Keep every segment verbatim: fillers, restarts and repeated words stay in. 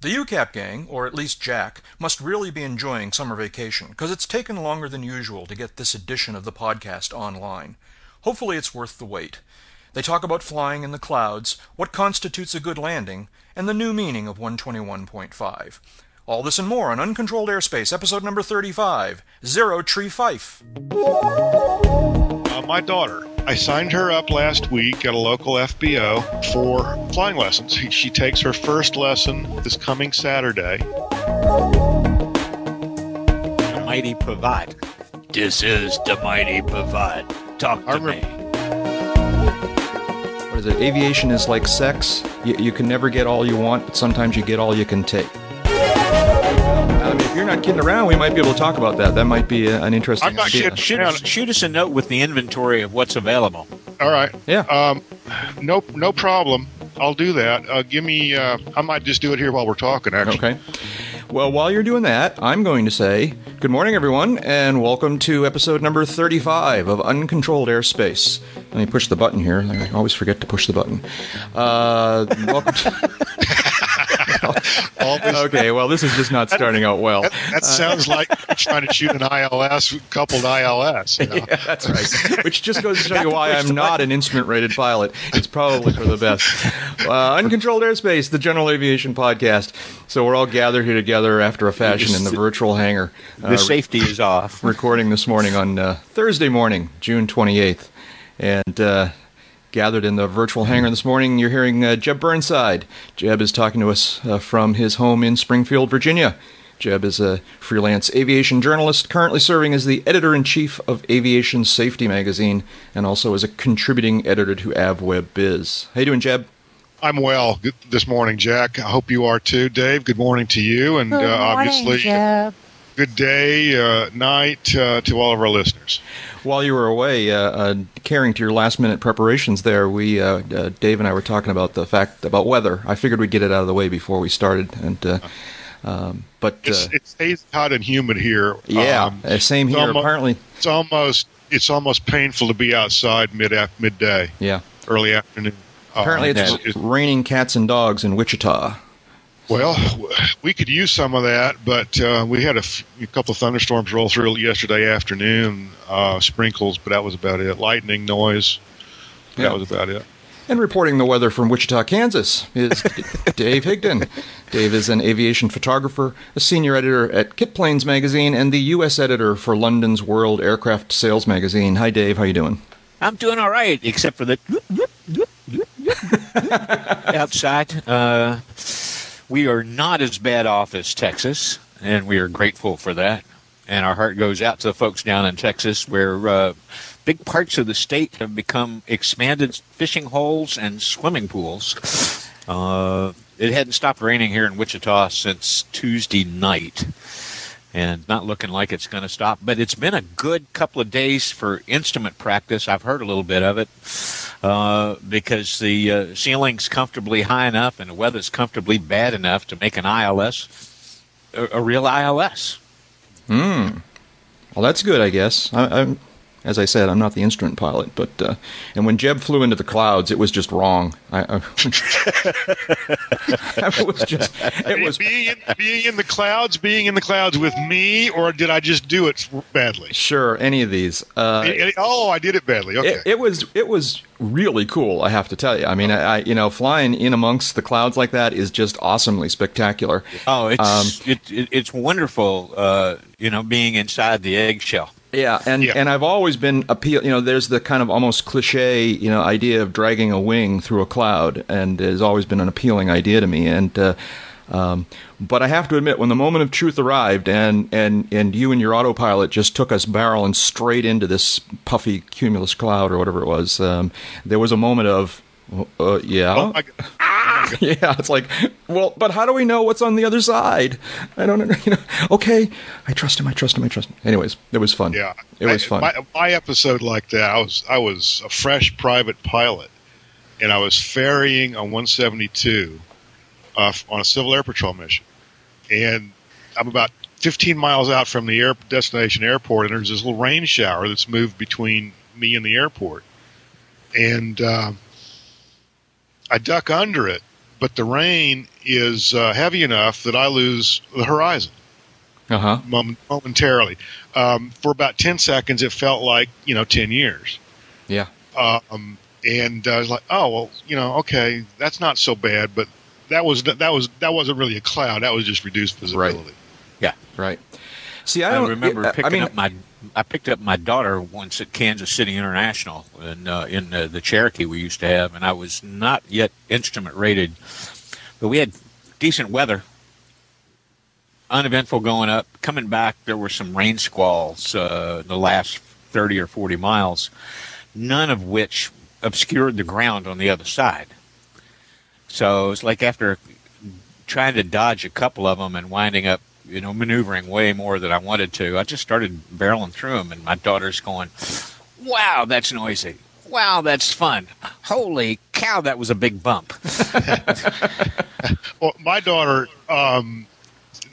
The U CAP gang, or at least Jack, must really be enjoying summer vacation, because it's taken longer than usual to get this edition of the podcast online. Hopefully it's worth the wait. They talk about flying in the clouds, what constitutes a good landing, and the new meaning of one twenty-one point five. All this and more on Uncontrolled Airspace, episode number thirty-five, Zero Tree Fife. Uh, my daughter. I signed her up last week at a local F B O for flying lessons. She takes her first lesson this coming Saturday. The Mighty Pivot. This is the Mighty Pivot. Talk to me. Or that aviation is like sex. You, you can never get all you want, but sometimes you get all you can take. I mean, if you're not kidding around, we might be able to talk about that. That might be a, an interesting I'm not idea. Shoot, shoot, shoot us a note with the inventory of what's available. All right. Yeah. Um, no, no problem. I'll do that. Uh, give me. Uh, I might just do it here while we're talking, actually. Okay. Well, while you're doing that, I'm going to say good morning, everyone, and welcome to episode number thirty-five of Uncontrolled Airspace. Let me push the button here. I always forget to push the button. Uh, welcome to... Okay, well, this is just not starting out well. That, that sounds like trying to shoot an I L S, coupled I L S. You know? Yeah, that's right. Which just goes to show you why I'm not an instrument-rated pilot. It's probably for the best. Uh, Uncontrolled Airspace, the general aviation podcast. So we're all gathered here together after a fashion in the virtual hangar. Uh, the safety is off. Recording this morning on uh, Thursday morning, June twenty-eighth. And... Uh, Gathered in the virtual hangar this morning, you're hearing uh, Jeb Burnside. Jeb is talking to us uh, from his home in Springfield, Virginia. Jeb is a freelance aviation journalist, currently serving as the editor-in-chief of Aviation Safety Magazine, and also as a contributing editor to AvWeb Biz. How you doing, Jeb? I'm well this morning, Jack. I hope you are too, Dave. Good morning to you, and uh, obviously, good morning, Jeb. Good day, uh, night uh, to all of our listeners. While you were away, uh, uh, caring to your last-minute preparations there, we uh, uh, Dave and I were talking about the fact about weather. I figured we'd get it out of the way before we started. And uh, um, but it's, uh, it stays hot and humid here. Yeah, um, same here. Almost, apparently, it's almost it's almost painful to be outside mid midday. Yeah, early afternoon. Apparently, um, it's, it's, it's raining cats and dogs in Wichita. Well, we could use some of that, but uh, we had a, f- a couple of thunderstorms roll through yesterday afternoon, uh, sprinkles, but that was about it. Lightning, noise, yeah. That was about it. And reporting the weather from Wichita, Kansas is Dave Higdon. Dave is an aviation photographer, a senior editor at Kitplanes Magazine, and the U S editor for London's World Aircraft Sales Magazine. Hi, Dave. How you doing? I'm doing all right, except for the whoop, whoop, whoop, whoop, whoop, outside. Uh... We are not as bad off as Texas, and we are grateful for that. And our heart goes out to the folks down in Texas where uh, big parts of the state have become expanded fishing holes and swimming pools. Uh, it hadn't stopped raining here in Wichita since Tuesday night, and not looking like it's going to stop. But it's been a good couple of days for instrument practice. I've heard a little bit of it. Uh, because the uh, ceiling's comfortably high enough and the weather's comfortably bad enough to make an I L S a, a real I L S. Hmm. Well, that's good, I guess. I, I'm, as I said, I'm not the instrument pilot, but uh, and when Jeb flew into the clouds, it was just wrong. I, I it was just it was being in, being in the clouds, being in the clouds with me, or did I just do it badly? Sure, any of these. Uh, it, it, oh, I did it badly. Okay, it, it was it was. really cool, I have to tell you. I mean, I, I you know, flying in amongst the clouds like that is just awesomely spectacular. Oh, it's um, it, it, it's wonderful, uh, you know, being inside the eggshell. Yeah, and, yeah. and I've always been appeal. You know, there's the kind of almost cliche, you know, idea of dragging a wing through a cloud, and has always been an appealing idea to me. And uh, um, but I have to admit, when the moment of truth arrived, and and and you and your autopilot just took us barreling straight into this puffy cumulus cloud or whatever it was, um, there was a moment of, uh, yeah, oh, I, ah! Yeah, it's like, well, but how do we know what's on the other side? I don't know. You know, okay, I trust him. I trust him. I trust him. Anyways, it was fun. Yeah, it was I, fun. My, my episode like that, I was I was a fresh private pilot, and I was ferrying a one seventy-two uh, on a Civil Air Patrol mission, and I'm about fifteen miles out from the air, destination airport, and there's this little rain shower that's moved between me and the airport. And uh, I duck under it, but the rain is uh, heavy enough that I lose the horizon uh-huh. moment- momentarily. Um, for about ten seconds, it felt like, you know, ten years. Yeah. Uh, um, and I was like, oh, well, you know, okay, that's not so bad, but that, was, that, was, that wasn't really a cloud. That was just reduced visibility. Right. Yeah, right. See, I, don't, I remember picking I mean, up my I picked up my daughter once at Kansas City International and uh, in uh, the Cherokee we used to have, and I was not yet instrument rated, but we had decent weather, uneventful going up. Coming back, there were some rain squalls uh, the last thirty or forty miles, none of which obscured the ground on the other side. So it's like after trying to dodge a couple of them and winding up, you know, maneuvering way more than I wanted to, I just started barreling through them, and my daughter's going, wow, that's noisy. Wow, that's fun. Holy cow, that was a big bump. Well, my daughter, um,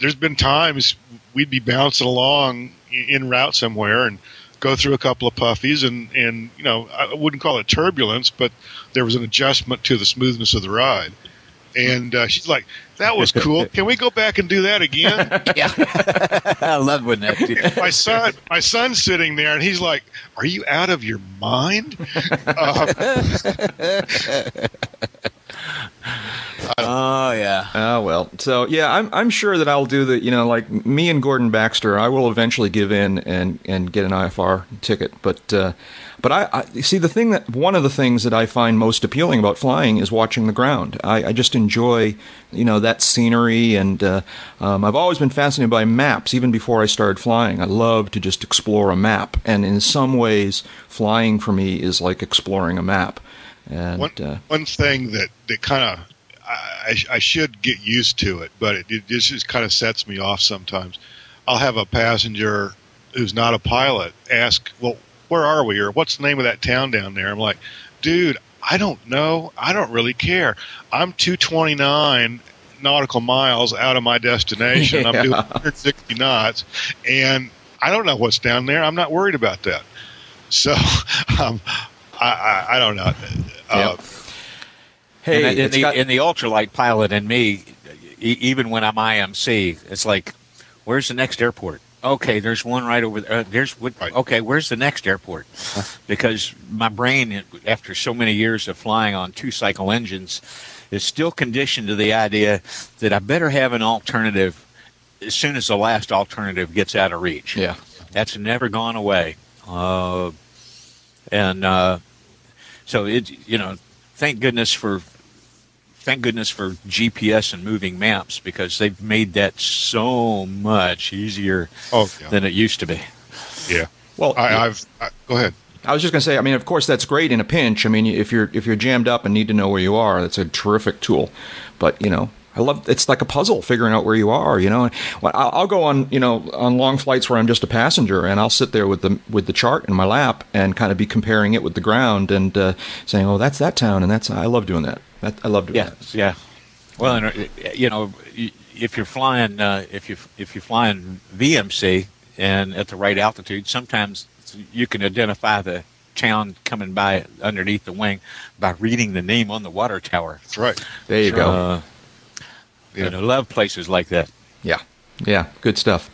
there's been times we'd be bouncing along en route somewhere and go through a couple of puffies, and, and you know, I wouldn't call it turbulence, but there was an adjustment to the smoothness of the ride. And uh, she's like, that was cool. Can we go back and do that again? Yeah. I love when that did. My son, my son's sitting there, and he's like, are you out of your mind? Uh, oh, yeah. Oh, well. So, yeah, I'm I'm sure that I'll do the, you know, like me and Gordon Baxter, I will eventually give in and, and get an I F R ticket. But, uh, but I, I see the thing that one of the things that I find most appealing about flying is watching the ground. I, I just enjoy, you know, that scenery. And uh, um, I've always been fascinated by maps, even before I started flying. I love to just explore a map. And in some ways, flying for me is like exploring a map. And one, uh, one thing that, that kind of, I, I should get used to it, but it, it just kind of sets me off sometimes. I'll have a passenger who's not a pilot ask, well, where are we? Or what's the name of that town down there? I'm like, dude, I don't know. I don't really care. I'm two twenty-nine nautical miles out of my destination. Yeah. I'm doing one hundred sixty knots, and I don't know what's down there. I'm not worried about that. So um, I, I, I don't know. Uh, yep. Hey, and, and, the, got- and the ultralight pilot and me, e- even when I'm I M C, it's like, where's the next airport? Okay, there's one right over there. Uh, there's what, right. Okay, where's the next airport? Because my brain, after so many years of flying on two-cycle engines, is still conditioned to the idea that I better have an alternative as soon as the last alternative gets out of reach. Yeah, that's never gone away. Uh, and uh, so, it you know, thank goodness for... Thank goodness for G P S and moving maps, because they've made that so much easier oh, yeah. than it used to be. Yeah. Well, I, yeah. I've I, go ahead. I was just going to say, I mean, of course, that's great in a pinch. I mean, if you're if you're jammed up and need to know where you are, that's a terrific tool. But you know, I love it's like a puzzle figuring out where you are. You know, well, I'll, I'll go on you know on long flights where I'm just a passenger, and I'll sit there with the with the chart in my lap and kind of be comparing it with the ground and uh, saying, oh, that's that town, and that's I love doing that. I love doing yeah, that. Yeah, well, and, you know, if you're flying, uh, if you if you're flying V M C and at the right altitude, sometimes you can identify the town coming by underneath the wing by reading the name on the water tower. That's right. There you so, go. Uh, yeah. You know, love places like that. Yeah, yeah, good stuff.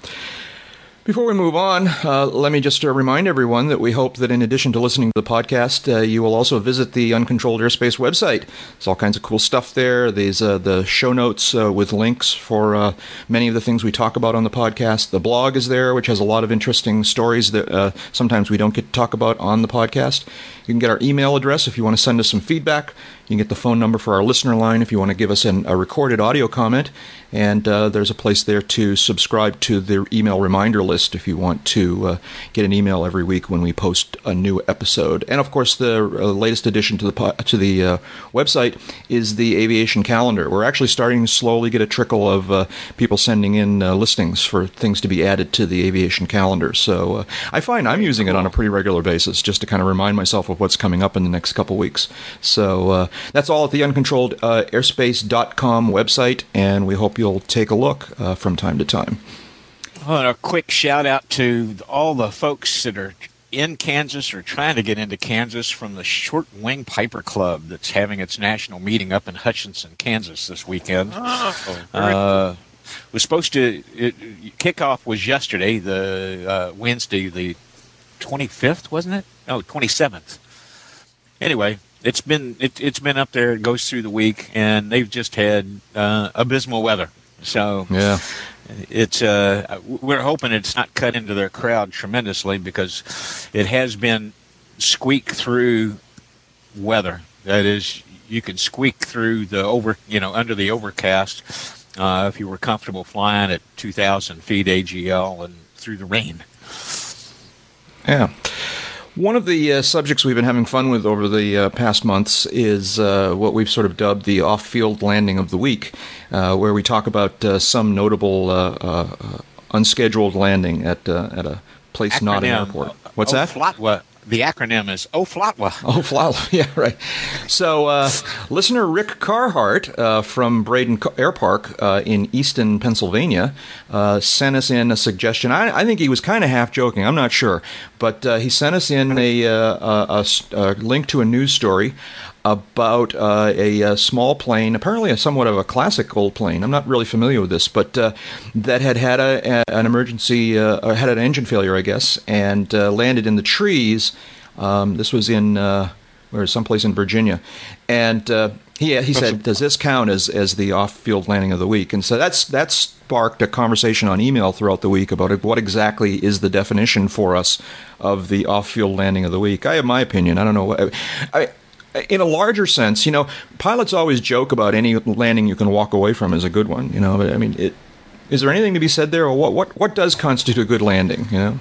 Before we move on, uh, let me just uh, remind everyone that we hope that in addition to listening to the podcast, uh, you will also visit the Uncontrolled Airspace website. There's all kinds of cool stuff there. There's uh, the show notes uh, with links for uh, many of the things we talk about on the podcast. The blog is there, which has a lot of interesting stories that uh, sometimes we don't get to talk about on the podcast. You can get our email address if you want to send us some feedback. You can get the phone number for our listener line if you want to give us an, a recorded audio comment. And uh, there's a place there to subscribe to the email reminder list list if you want to uh, get an email every week when we post a new episode. And of course, the uh, latest addition to the po- to the uh, website is the aviation calendar. We're actually starting to slowly get a trickle of uh, people sending in uh, listings for things to be added to the aviation calendar. So uh, I find I'm using it on a pretty regular basis just to kind of remind myself of what's coming up in the next couple weeks. So uh, that's all at the uncontrolled airspace dot com website, and we hope you'll take a look uh, from time to time. Well, and a quick shout out to all the folks that are in Kansas or trying to get into Kansas from the Short Wing Piper Club that's having its national meeting up in Hutchinson, Kansas this weekend. Oh, uh, was supposed to it, kickoff was yesterday, the uh, Wednesday, the twenty-fifth, wasn't it? No, twenty-seventh. Anyway, it's been it, it's been up there. It goes through the week, and they've just had uh, abysmal weather. So yeah. It's uh, we're hoping it's not cut into their crowd tremendously because it has been squeak through weather. That is, you can squeak through the over, you know, under the overcast uh, if you were comfortable flying at two thousand feet A G L and through the rain. Yeah. One of the uh, subjects we've been having fun with over the uh, past months is uh, what we've sort of dubbed the off-field landing of the week, uh, where we talk about uh, some notable uh, uh, unscheduled landing at uh, at a place acronym, not an airport. What's that? Flatwa. The acronym is O F L A T W A. O F L A T W A, yeah, right. So uh, listener Rick Carhart uh, from Braden Air Park uh, in Easton, Pennsylvania, uh, sent us in a suggestion. I, I think he was kind of half-joking. I'm not sure. But uh, he sent us in a, uh, a, a, a link to a news story about uh, a, a small plane, apparently a somewhat of a classic old plane. I'm not really familiar with this, but uh, that had had a, an emergency, uh, or had an engine failure, I guess, and uh, landed in the trees. Um, this was in uh, where someplace in Virginia, and uh, he he said, "Does this count as as the off-field landing of the week?" And so that's that's sparked a conversation on email throughout the week about what exactly is the definition for us of the off-field landing of the week. I have my opinion. I don't know. What, I, I, In a larger sense, you know, pilots always joke about any landing you can walk away from is a good one. You know, but I mean, it, is there anything to be said there, or what? What, what does constitute a good landing? You know,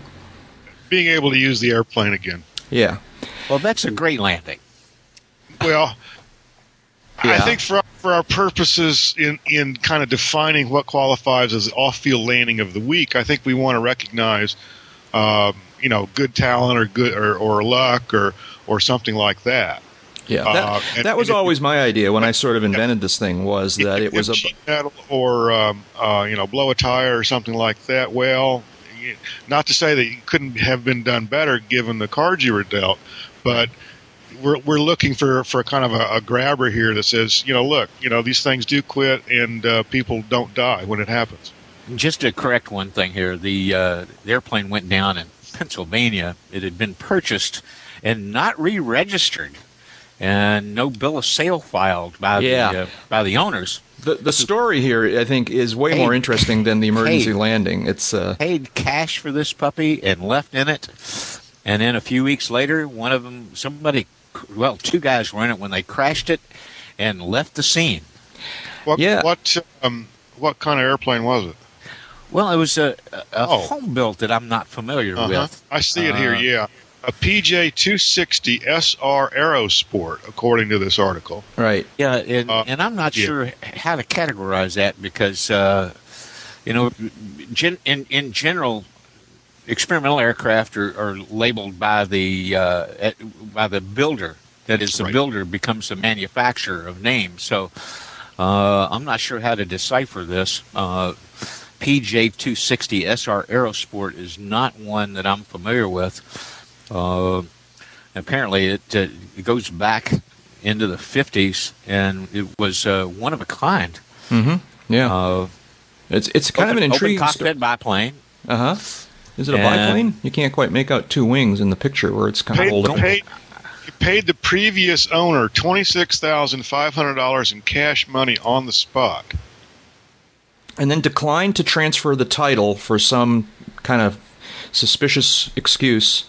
being able to use the airplane again. Yeah. Well, that's a great landing. Well, yeah. I think for for our purposes in in kind of defining what qualifies as off-field landing of the week, I think we want to recognize, um, you know, good talent or good or, or luck or or something like that. Yeah, that, uh, and, that was and, always my idea when I sort of invented yeah, this thing was that it was a sheet metal or um, uh, you know blow a tire or something like that. Well, not to say that you couldn't have been done better given the cards you were dealt, but we're we're looking for, for kind of a, a grabber here that says, you know, look, you know, these things do quit and uh, people don't die when it happens. Just to correct one thing here, the, uh, the airplane went down in Pennsylvania. It had been purchased and not re-registered. And no bill of sale filed by yeah. the uh, by the owners. The the story here, I think, is way paid, more interesting than the emergency paid, landing. It's uh, paid cash for this puppy and left in it, and then a few weeks later, one of them, somebody, well, two guys were in it when they crashed it, and left the scene. What yeah. what um what kind of airplane was it? Well, it was a, a oh. home built that I'm not familiar uh-huh. with. I see it uh, here. Yeah. A P J two sixty S R AeroSport, according to this article. Right. Yeah, and, uh, and I'm not yeah. sure how to categorize that because, uh, you know, gen- in, in general, experimental aircraft are, are labeled by the uh, by the builder. That is, the right. builder becomes the manufacturer of names. So uh, I'm not sure how to decipher this. Uh, P J two sixty S R AeroSport is not one that I'm familiar with. Uh, apparently, it, uh, it goes back into the fifties, and it was uh, one of a kind. Mm-hmm. Yeah, uh, it's it's kind open, of an intriguing open cockpit st- biplane. Uh huh. Is it a biplane? You can't quite make out two wings in the picture where it's kind paid, of old. Paid, paid the previous owner twenty-six thousand five hundred dollars in cash money on the spot, and then declined to transfer the title for some kind of suspicious excuse.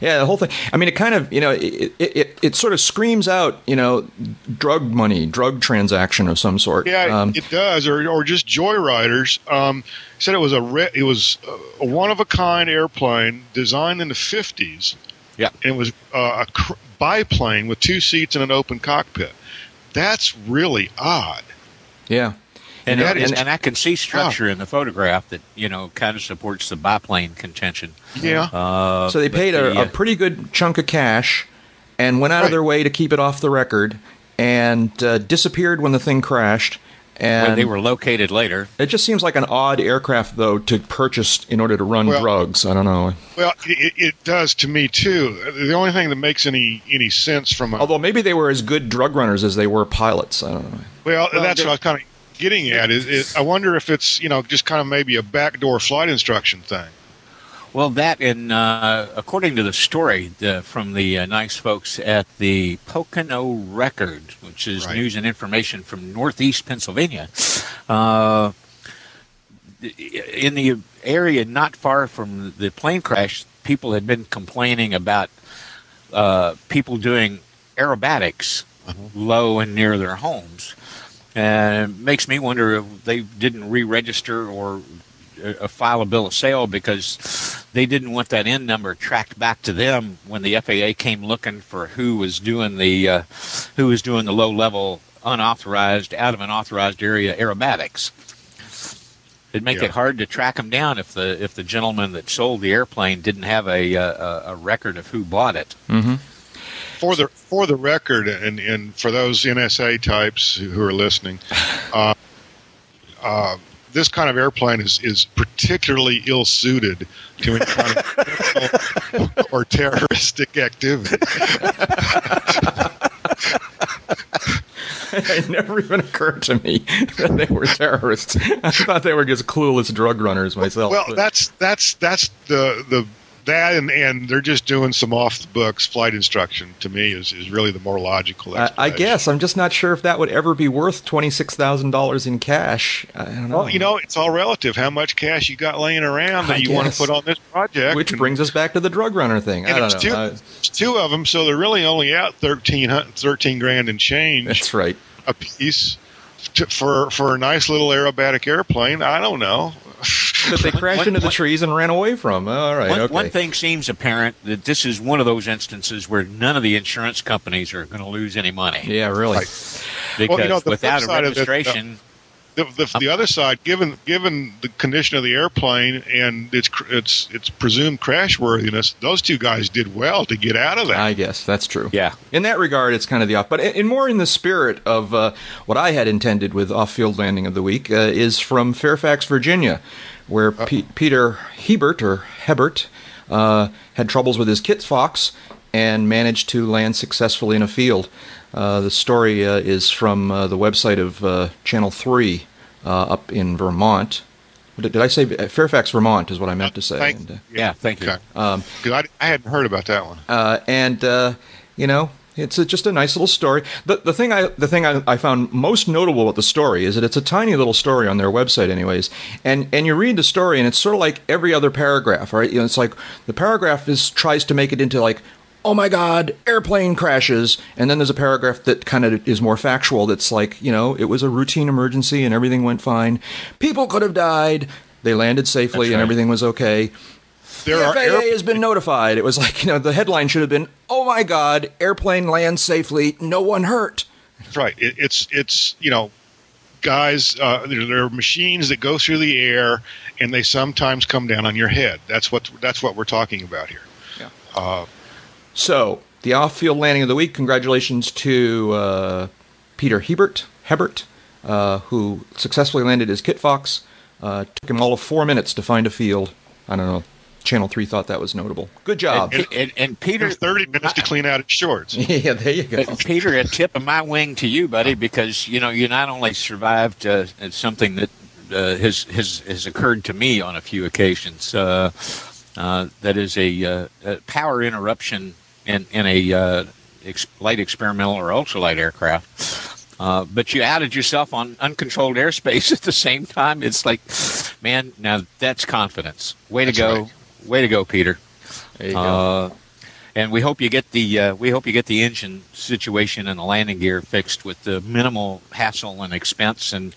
Yeah, the whole thing. I mean, it kind of, you know, it it, it sort of screams out, you know, drug money, drug transaction of some sort. Yeah, um, it does, or or just joyriders. Um, said it was a re- it was a one of a kind airplane designed in the fifties. Yeah, and it was uh, a cr- biplane with two seats and an open cockpit. That's really odd. Yeah. And, and, and, and I can see structure wow. in the photograph that, you know, kind of supports the biplane contention. Yeah. Uh, so they paid a, the, uh, a pretty good chunk of cash and went out right. of their way to keep it off the record and uh, disappeared when the thing crashed. And when they were located later. It just seems like an odd aircraft, though, to purchase in order to run well, drugs. I don't know. Well, it, it does to me, too. The only thing that makes any, any sense from a... Although maybe they were as good drug runners as they were pilots. I don't know. Well, well that's they, what I was kind of... getting at is, is I wonder if it's, you know, just kind of maybe a backdoor flight instruction thing. Well, that and uh, according to the story the, from the uh, nice folks at the Pocono Record, which is right. news and information from Northeast Pennsylvania, uh, in the area not far from the plane crash, people had been complaining about uh, people doing aerobatics uh-huh. low and near their homes. And it makes me wonder if they didn't re-register or uh, file a bill of sale because they didn't want that N number tracked back to them when the F A A came looking for who was doing the uh, who was doing the low-level, unauthorized, out of an authorized area aerobatics. It'd make yeah. it hard to track them down if the if the gentleman that sold the airplane didn't have a a, a record of who bought it. Mm-hmm. For the for the record, and, and for those N S A types who are listening, uh, uh, this kind of airplane is, is particularly ill-suited to any kind of criminal or terroristic activity. It never even occurred to me that they were terrorists. I thought they were just clueless drug runners myself. Well, but. that's that's that's the the. That and, and they're just doing some off-the-books flight instruction, to me, is, is really the more logical explanation. I, I guess. I'm just not sure if that would ever be worth twenty-six thousand dollars in cash. I don't know. Well, you know, it's all relative. How much cash you got laying around that I you guess. want to put on this project. Which and, brings us back to the drug runner thing. And I don't know. Two, it's two of them, so they're really only out thirteen grand and change. That's right. A piece to, for, for a nice little aerobatic airplane. I don't know. That they crashed one, into the one, trees and ran away from. All right. One, okay. one thing seems apparent that this is one of those instances where none of the insurance companies are going to lose any money. Yeah, really. Right. Because well, you know, without a registration, the, the, the, the other side, given given the condition of the airplane and its its its presumed crashworthiness, those two guys did well to get out of that. I guess that's true. Yeah. In that regard, it's kind of the off. But in more in the spirit of uh, what I had intended with off-field landing of the week uh, is from Fairfax, Virginia. Where P- Peter Hébert or Hebert uh, had troubles with his Kitfox and managed to land successfully in a field. Uh, the story uh, is from uh, the website of uh, Channel Three uh, up in Vermont. Did, did I say Fairfax, Vermont? Is what I meant to say. Thank, and, uh, yeah, thank you. Um, I, I hadn't heard about that one. Uh, and uh, you know. It's a, just a nice little story. The, the thing, I, the thing I, I found most notable about the story is that it's a tiny little story on their website anyways. And and you read the story, and it's sort of like every other paragraph, right? You know, it's like the paragraph is tries to make it into like, oh, my God, airplane crashes. And then there's a paragraph that kind of is more factual that's like, you know, it was a routine emergency and everything went fine. People could have died. They landed safely right. and everything was okay. There the F A A are aer- has been notified. It was like, you know, the headline should have been, oh, my God, airplane lands safely, no one hurt. That's right. It, it's, it's you know, guys, uh, there, there are machines that go through the air, and they sometimes come down on your head. That's what that's what we're talking about here. Yeah. Uh, so, the off-field landing of the week, congratulations to uh, Peter Hébert, Hebert, uh, who successfully landed his Kitfox. Uh, took him all of four minutes to find a field. I don't know. Channel three thought that was notable. Good job. And, and, and Peter, thirty minutes to clean out his shorts. Yeah, there you go. Peter, a tip of my wing to you, buddy, because you know you not only survived uh, something that uh, has, has has occurred to me on a few occasions. Uh, uh, that is a, uh, a power interruption in in a uh, ex- light experimental or ultralight aircraft. Uh, but you outed yourself on uncontrolled airspace at the same time. It's like, man, now that's confidence. Way to that's go. Right. Way to go, Peter. There you uh, go. And we hope you get the uh, we hope you get the engine situation and the landing gear fixed with the minimal hassle and expense, and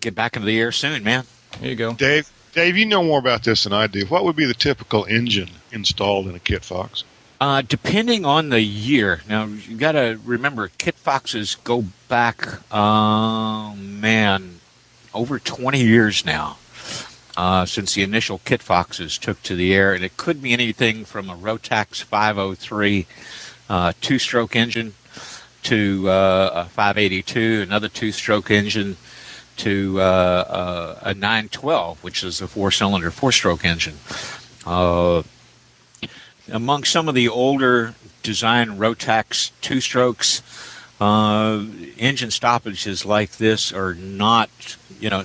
get back into the air soon, man. There you go, Dave. Dave, you know more about this than I do. What would be the typical engine installed in a Kitfox? Uh, depending on the year. Now, you got to remember, Kitfoxes go back, uh, man, over twenty years now uh, since the initial Kitfoxes took to the air. And it could be anything from a Rotax five oh three uh, two-stroke engine to uh, a five eighty-two, another two-stroke engine, to uh, uh, a nine twelve, which is a four-cylinder, four-stroke engine. Uh, among some of the older design Rotax two-strokes, uh, engine stoppages like this are not, you know,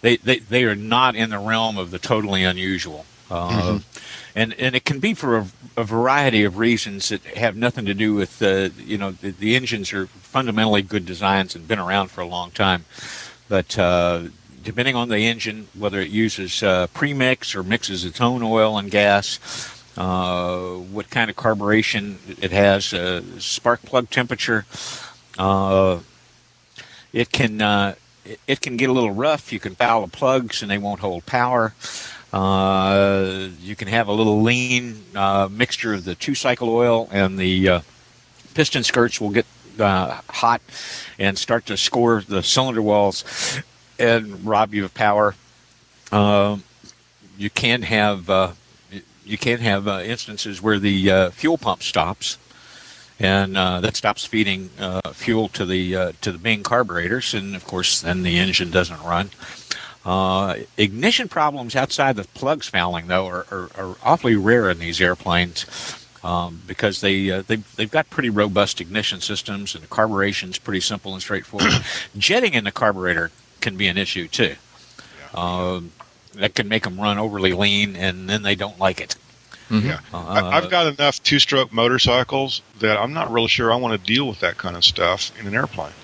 they, they, they are not in the realm of the totally unusual. Uh, mm-hmm. And and it can be for a, a variety of reasons that have nothing to do with, uh, you know, the, the engines are fundamentally good designs and been around for a long time. But uh, depending on the engine, whether it uses uh, premix or mixes its own oil and gas, uh, what kind of carburation it has, uh, spark plug temperature, uh, it can uh, it, it can get a little rough. You can foul the plugs and they won't hold power. Uh, you can have a little lean uh, mixture of the two-cycle oil, and the uh, piston skirts will get Uh, hot and start to score the cylinder walls and rob you of power. Uh, you can have uh, you can have uh, instances where the uh, fuel pump stops, and uh, that stops feeding uh, fuel to the uh, to the main carburetors, and of course then the engine doesn't run. Uh, ignition problems outside the plugs fouling though are, are, are awfully rare in these airplanes. Um, because they uh, they've, they've got pretty robust ignition systems, and the carburation is pretty simple and straightforward. Jetting in the carburetor can be an issue too. Yeah. Um, that can make them run overly lean, and then they don't like it. Mm-hmm. Yeah, uh, I've got enough two-stroke motorcycles that I'm not really sure I want to deal with that kind of stuff in an airplane.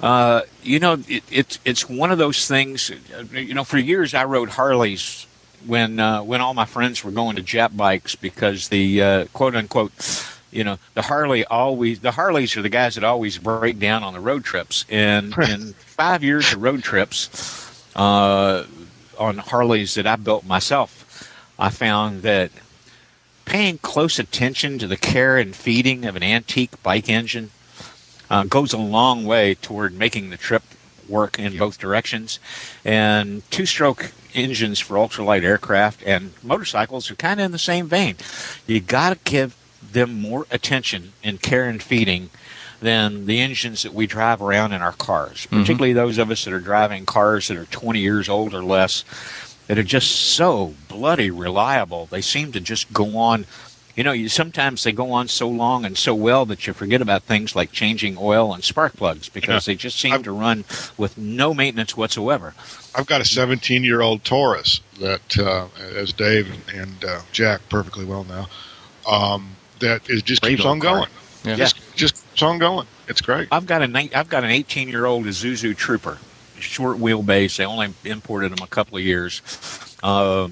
Uh, you know, it, it's it's one of those things. You know, for years I rode Harleys when uh, when all my friends were going to Jap bikes, because the uh, quote unquote, you know, the Harley always the Harleys are the guys that always break down on the road trips. And in five years of road trips uh, on Harleys that I built myself, I found that paying close attention to the care and feeding of an antique bike engine uh, goes a long way toward making the trip work in yep. both directions. And two-stroke engines for ultralight aircraft and motorcycles are kind of in the same vein. You got to give them more attention and care and feeding than the engines that we drive around in our cars, particularly mm-hmm. those of us that are driving cars that are twenty years old or less, that are just so bloody reliable. They seem to just go on. You know, you, sometimes they go on so long and so well that you forget about things like changing oil and spark plugs, because yeah. they just seem I've, to run with no maintenance whatsoever. I've got a seventeen-year-old Taurus that, uh, as Dave and uh, Jack perfectly well know, um, that is just Brave keeps on car. going. Yeah. Just, yeah. just keeps on going. It's great. I've got a I've got an eighteen-year-old Isuzu Trooper, short wheelbase. They only imported them a couple of years. Uh,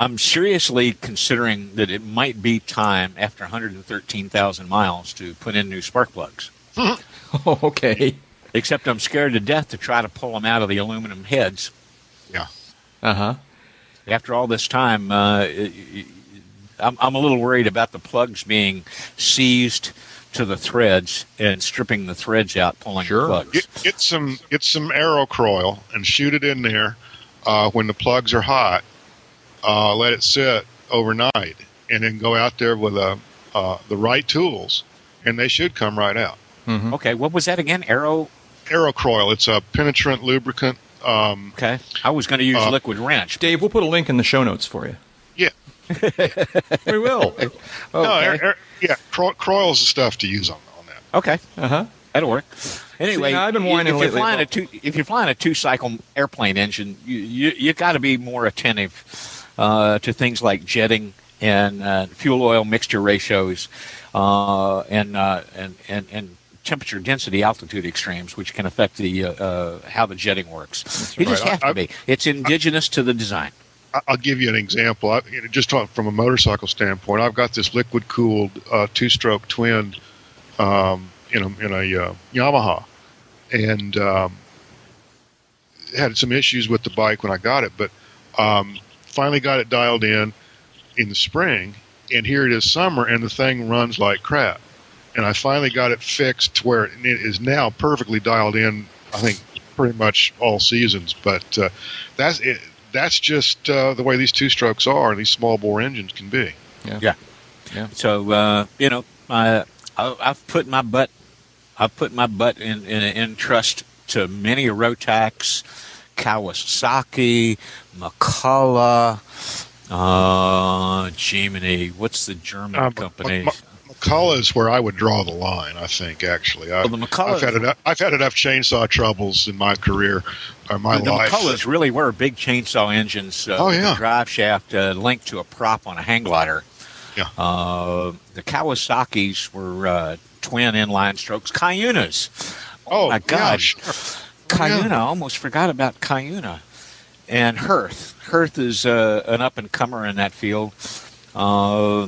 I'm seriously considering that it might be time, after one hundred thirteen thousand miles, to put in new spark plugs. Oh, okay. Except I'm scared to death to try to pull them out of the aluminum heads. Yeah. Uh-huh. After all this time, uh, it, it, I'm, I'm a little worried about the plugs being seized to the threads and stripping the threads out, pulling sure. the plugs. Get, get some, get some aerocroil and shoot it in there uh, when the plugs are hot. Uh, let it sit overnight, and then go out there with uh, uh, the right tools, and they should come right out. Mm-hmm. Okay, what was that again? Aero? Aerocroil. It's a penetrant lubricant. Um, okay, I was going to use uh, liquid wrench. Dave, we'll put a link in the show notes for you. Yeah. We will. Okay. No, air, air, yeah, cro- croil's the stuff to use on, on that. Okay. Uh-huh. That'll work. Anyway, See, I've been whining if, you're flying a two, if you're flying a two-cycle airplane engine, you you, you got to be more attentive Uh, to things like jetting and uh, fuel oil mixture ratios, uh, and, uh, and and and temperature density altitude extremes, which can affect the uh, uh, how the jetting works. That's you right. just have I, to be. It's indigenous I, to the design. I'll give you an example. I, you know, just talk from a motorcycle standpoint. I've got this liquid-cooled uh, two-stroke twin um, in a, in a uh, Yamaha, and um, had some issues with the bike when I got it, but um, finally got it dialed in in the spring, and here it is summer, and the thing runs like crap. And I finally got it fixed to where it is now perfectly dialed in, I think, pretty much all seasons. But uh, that's it. That's just uh, the way these two-strokes are, and these small-bore engines can be. Yeah. Yeah. yeah. So, uh, you know, I, I, I've put my butt I've put my butt in, in, in trust to many Rotax, Kawasaki, McCullough, uh, Gemini. What's the German uh, company? M- M- McCullough is where I would draw the line, I think, actually. I, well, the McCullough, I've, had enough, I've had enough chainsaw troubles in my career, or my the life. The McCulloughs really were big chainsaw engines uh, oh, yeah. with a drive shaft uh, linked to a prop on a hang glider. Yeah. Uh, the Kawasaki's were uh, twin inline strokes. Cayunas. Oh, oh my gosh. Yeah, sure. Cayuna. Yeah. I almost forgot about Cayuna. And Hirth. Hirth is uh, an up-and-comer in that field. Uh,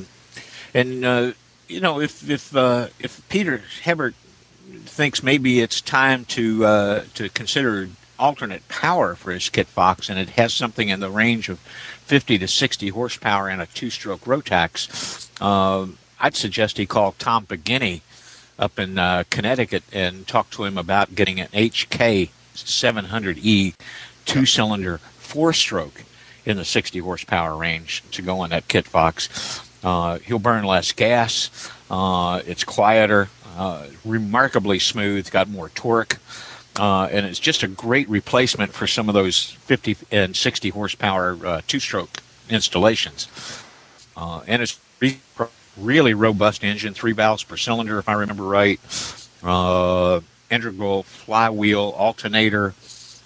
and... Uh, You know, if if uh, if Peter Hébert thinks maybe it's time to uh, to consider alternate power for his Kitfox, and it has something in the range of fifty to sixty horsepower in a two-stroke Rotax, uh, I'd suggest he call Tom Beginny up in uh, Connecticut and talk to him about getting an H K seven hundred E two-cylinder four-stroke in the sixty horsepower range to go on that Kitfox. Uh, he'll burn less gas. Uh, it's quieter, uh, remarkably smooth, got more torque, uh, and it's just a great replacement for some of those fifty and sixty horsepower uh, two-stroke installations. Uh, and it's re- really robust engine, three valves per cylinder, if I remember right. Uh, integral flywheel alternator,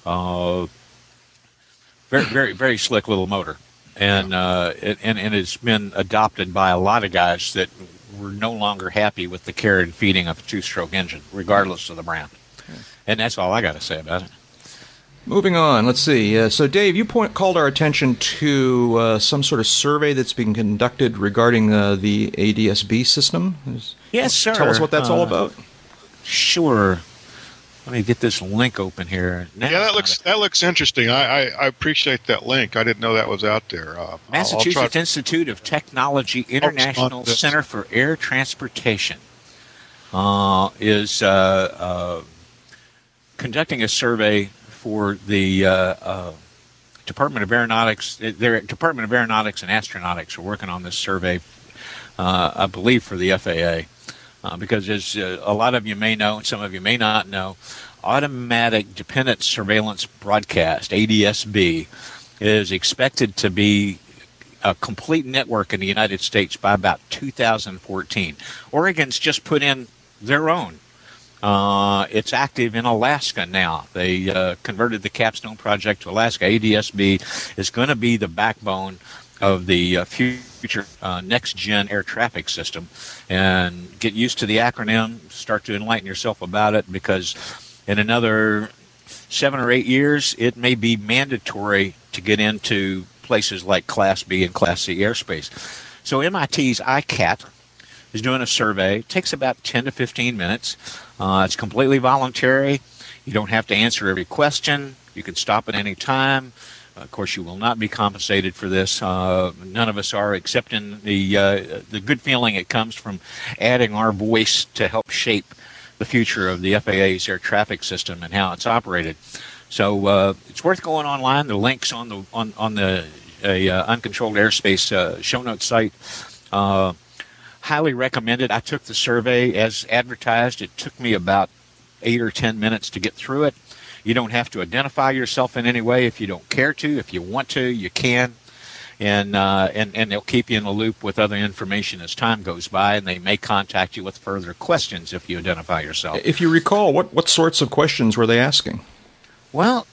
uh, very, very, very slick little motor. And uh, it, and and it's been adopted by a lot of guys that were no longer happy with the care and feeding of a two-stroke engine, regardless of the brand. And that's all I got to say about it. Moving on, let's see. Uh, so, Dave, you point, called our attention to uh, some sort of survey that's being conducted regarding uh, the A D S B system. Yes, sir. Tell us what that's uh, all about. Sure. Let me get this link open here. Now yeah, that looks a, that looks interesting. I, I, I appreciate that link. I didn't know that was out there. Uh, Massachusetts I'll, I'll Institute to, of Technology International Center for Air Transportation uh, is uh, uh, conducting a survey for the uh, uh, Department of Aeronautics. Their Department of Aeronautics and Astronautics are working on this survey, uh, I believe, for the F A A. Uh, because as uh, a lot of you may know and some of you may not know, automatic dependent surveillance broadcast, A D S B, is expected to be a complete network in the United States by about two thousand fourteen. Oregon's just put in their own. Uh, it's active in Alaska now. They uh, converted the Capstone Project to Alaska. A D S B is going to be the backbone of the uh, future uh, next-gen air traffic system. And get used to the acronym, start to enlighten yourself about it, because in another seven or eight years, it may be mandatory to get into places like Class B and Class C airspace. So M I T's I C A T is doing a survey. It takes about ten to fifteen minutes. Uh, it's completely voluntary. You don't have to answer every question. You can stop at any time. Of course, you will not be compensated for this. Uh, none of us are, except in the uh, the good feeling it comes from adding our voice to help shape the future of the F A A's air traffic system and how it's operated. So uh, it's worth going online. The link's on the on on the a, uh, Uncontrolled Airspace uh, show notes site. Uh, highly recommended. I took the survey as advertised. It took me about eight or ten minutes to get through it. You don't have to identify yourself in any way if you don't care to. If you want to, you can. And, uh, and and they'll keep you in the loop with other information as time goes by, and they may contact you with further questions if you identify yourself. If you recall, what, what sorts of questions were they asking? Well,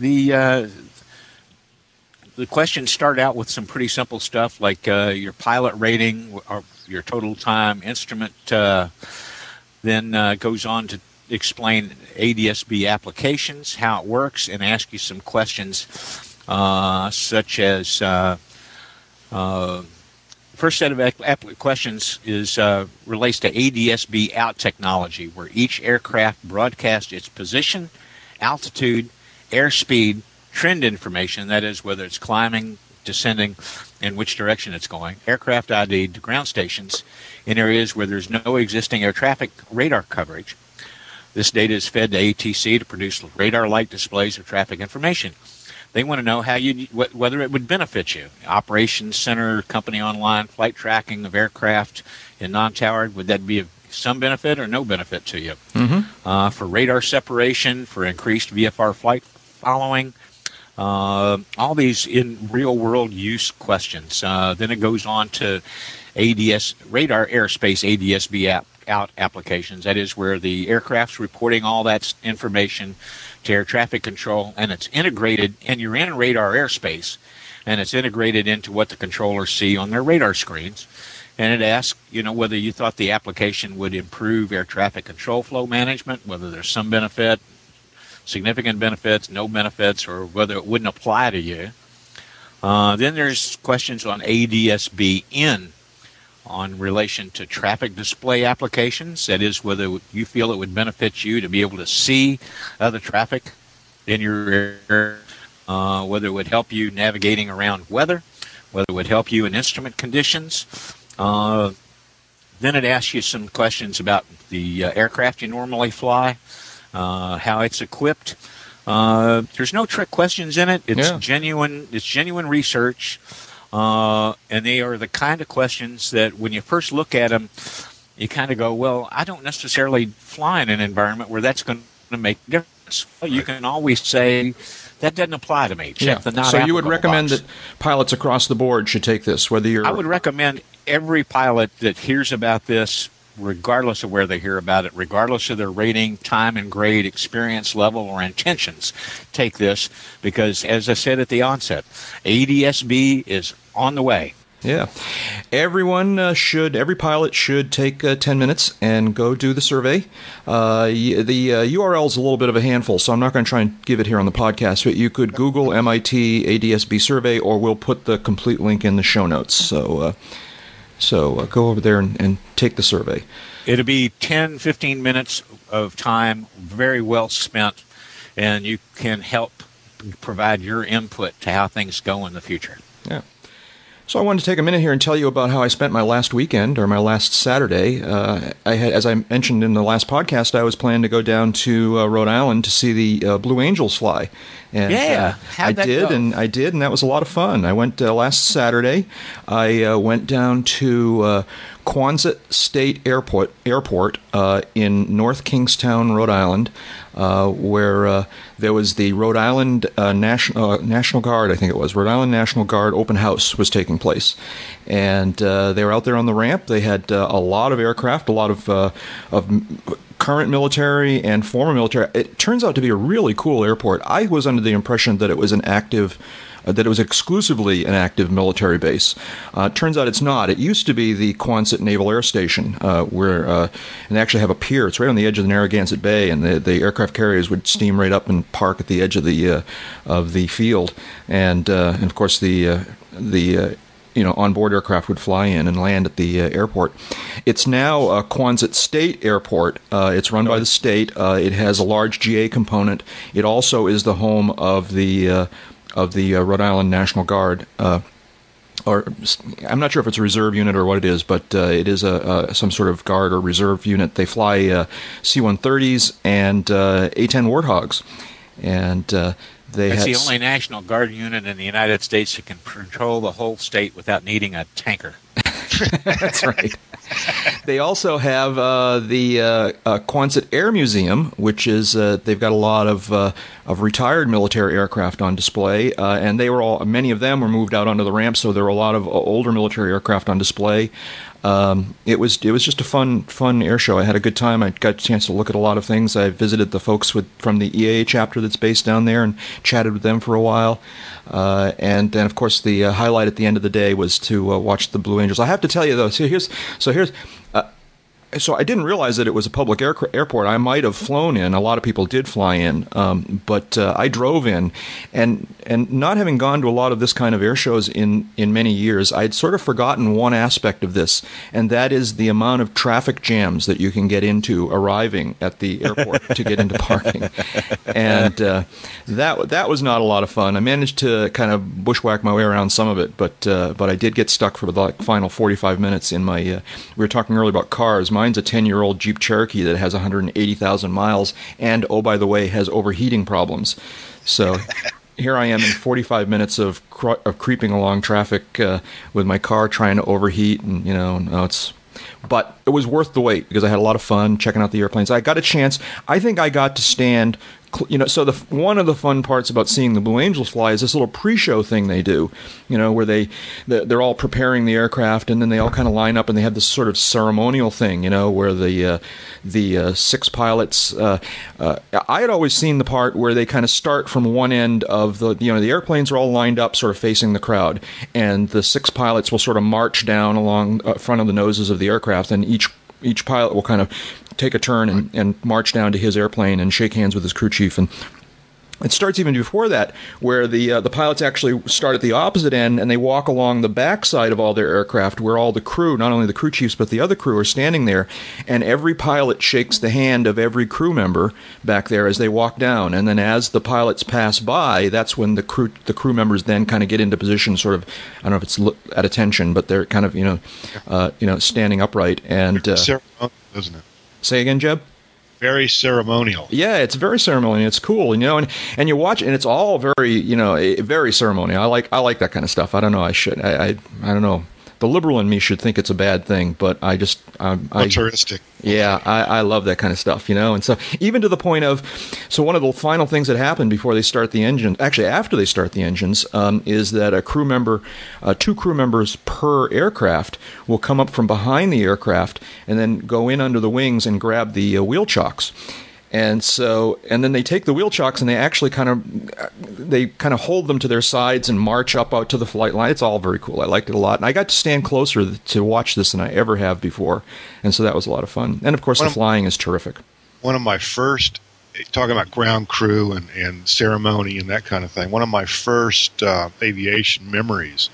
the uh, the questions start out with some pretty simple stuff like uh, your pilot rating, or your total time instrument, uh, then uh, goes on to explain A D S B applications, how it works, and ask you some questions uh, such as uh, uh, the first set of questions is uh, relates to A D S B out technology, where each aircraft broadcasts its position, altitude, airspeed, trend information, that is, whether it's climbing, descending, in which direction it's going, aircraft I D to ground stations in areas where there's no existing air traffic radar coverage. This data is fed to A T C to produce radar-like displays of traffic information. They want to know how you wh- whether it would benefit you. Operations center, company online, flight tracking of aircraft in non-towered, would that be of some benefit or no benefit to you? Mm-hmm. Uh, for radar separation, for increased V F R flight following, Uh, all these in real-world use questions. Uh, then it goes on to A D S radar airspace A D S B app, out applications. That is where the aircraft's reporting all that information to air traffic control, and it's integrated, and you're in radar airspace, and it's integrated into what the controllers see on their radar screens. And it asks, you know, whether you thought the application would improve air traffic control flow management, whether there's some benefit, significant benefits, no benefits, or whether it wouldn't apply to you. Uh, then there's questions on A D S B in on relation to traffic display applications. That is, whether you feel it would benefit you to be able to see other traffic in your area, uh, whether it would help you navigating around weather, whether it would help you in instrument conditions. Uh, then it asks you some questions about the uh, aircraft you normally fly, Uh, how it's equipped. Uh, there's no trick questions in it. It's yeah. genuine. It's genuine research, uh, and they are the kind of questions that when you first look at them, you kind of go, "Well, I don't necessarily fly in an environment where that's going to make a difference." Well, you can always say, "That doesn't apply to me." Check yeah. the not. So you would recommend box. that pilots across the board should take this, whether you're. I would recommend every pilot that hears about this, regardless of where they hear about it, regardless of their rating, time and grade, experience level, or intentions, take this because, as I said at the onset, A D S B is on the way. Yeah. Everyone uh, should, every pilot should take uh, ten minutes and go do the survey. Uh, the uh, U R L is a little bit of a handful, so I'm not going to try and give it here on the podcast, but you could Google M I T A D S B survey, or we'll put the complete link in the show notes. So, uh, So uh, go over there and, and take the survey. It'll be ten, fifteen minutes of time, very well spent, and you can help provide your input to how things go in the future. Yeah. So I wanted to take a minute here and tell you about how I spent my last weekend, or my last Saturday. Uh, I had, as I mentioned in the last podcast, I was planning to go down to uh, Rhode Island to see the uh, Blue Angels fly. And, yeah, uh, how'd I that did, go? and I did, and that was a lot of fun. I went uh, last Saturday. I uh, went down to uh, Quonset State Airport, Airport uh, in North Kingstown, Rhode Island, uh, where uh, there was the Rhode Island uh, National uh, National Guard, I think it was, Rhode Island National Guard open house was taking place, and uh, they were out there on the ramp. They had uh, a lot of aircraft, a lot of uh, of. current military and former military. It turns out to be a really cool airport. I was under the impression that it was an active, uh, that it was exclusively an active military base. Uh, turns out it's not. It used to be the Quonset Naval Air Station, uh, where uh, and they actually have a pier. It's right on the edge of the Narragansett Bay, and the, the aircraft carriers would steam right up and park at the edge of the uh, of the field, and uh, and of course the uh, the uh, you know, onboard aircraft would fly in and land at the uh, airport. It's now uh, Quonset State Airport. Uh, it's run by the state. Uh, it has a large G A component. It also is the home of the uh, of the uh, Rhode Island National Guard. Uh, or I'm not sure if it's a reserve unit or what it is, but uh, it is a, a some sort of guard or reserve unit. They fly uh, C one thirties and uh, A ten Warthogs, and uh, They That's the only National Guard unit in the United States that can control the whole state without needing a tanker. That's right. They also have uh, the uh, uh, Quonset Air Museum, which is uh, they've got a lot of uh, of retired military aircraft on display, uh, and they were all many of them were moved out onto the ramp, so there were a lot of uh, older military aircraft on display. Um, it was it was just a fun fun air show. I had a good time. I got a chance to look at a lot of things. I visited the folks with from the E A A chapter that's based down there and chatted with them for a while. Uh, and then, of course, the uh, highlight at the end of the day was to uh, watch the Blue Angels. I have to tell you though. So here's so here's. Uh, so I didn't realize that it was a public air, airport. I might have flown in. A lot of people did fly in, um, but uh, I drove in. And and not having gone to a lot of this kind of air shows in, in many years, I had sort of forgotten one aspect of this, and that is the amount of traffic jams that you can get into arriving at the airport to get into parking. And uh, that that was not a lot of fun. I managed to kind of bushwhack my way around some of it, but uh, but I did get stuck for the like, final forty-five minutes in my... Uh, we were talking earlier about cars. Mine's a ten-year-old Jeep Cherokee that has one hundred eighty thousand miles and, oh, by the way, has overheating problems. So here I am in forty-five minutes of, cr- of creeping along traffic uh, with my car trying to overheat, and, you know, no, it's... But it was worth the wait because I had a lot of fun checking out the airplanes. I got a chance. I think I got to stand, you know, so the one of the fun parts about seeing the Blue Angels fly is this little pre-show thing they do, you know, where they, they're all preparing the aircraft, and then they all kind of line up and they have this sort of ceremonial thing, you know, where the uh, the uh, six pilots, uh, uh, I had always seen the part where they kind of start from one end of the, you know, the airplanes are all lined up sort of facing the crowd, and the six pilots will sort of march down along uh, front of the noses of the aircraft, and each each pilot will kind of take a turn and, and march down to his airplane and shake hands with his crew chief. And it starts even before that, where the uh, the pilots actually start at the opposite end, and they walk along the backside of all their aircraft, where all the crew, not only the crew chiefs, but the other crew are standing there, and every pilot shakes the hand of every crew member back there as they walk down. And then as the pilots pass by, that's when the crew the crew members then kind of get into position, sort of, I don't know if it's at attention, but they're kind of, you know, uh, you know, standing upright. And uh, ceremonial, isn't it? Say again, Jeb? Very ceremonial. Yeah, it's very ceremonial. It's cool, you know, and, and you watch, and it's all very, you know, very ceremonial. I like I like that kind of stuff. I don't know. I should. I I, I don't know. The liberal in me should think it's a bad thing, but I just I'm altruistic. Yeah, I, I love that kind of stuff, you know, and so even to the point of, so one of the final things that happened before they start the engine, actually after they start the engines, um, is that a crew member, uh, two crew members per aircraft will come up from behind the aircraft and then go in under the wings and grab the uh, wheel chocks. And so, and then they take the wheel chocks and they actually kind of, they kind of hold them to their sides and march up out to the flight line. It's all very cool. I liked it a lot. And I got to stand closer to watch this than I ever have before. And so that was a lot of fun. And of course, the flying is terrific. One of my first, talking about ground crew and, and ceremony and that kind of thing, one of my first uh, aviation memories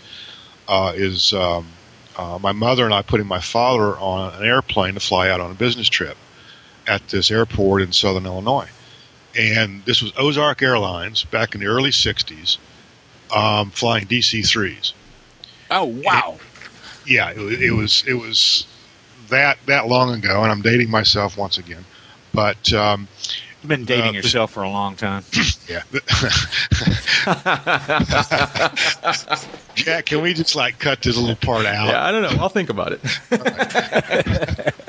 uh, is um, uh, my mother and I putting my father on an airplane to fly out on a business trip at this airport in southern Illinois. And this was Ozark Airlines back in the early sixties, um, flying D C threes. Oh, wow. It, yeah, it, it was it was that that long ago, and I'm dating myself once again. But um, you've been dating uh, yourself for a long time. Yeah. Jack, can we just, like, cut this little part out? Yeah, I don't know. I'll think about it.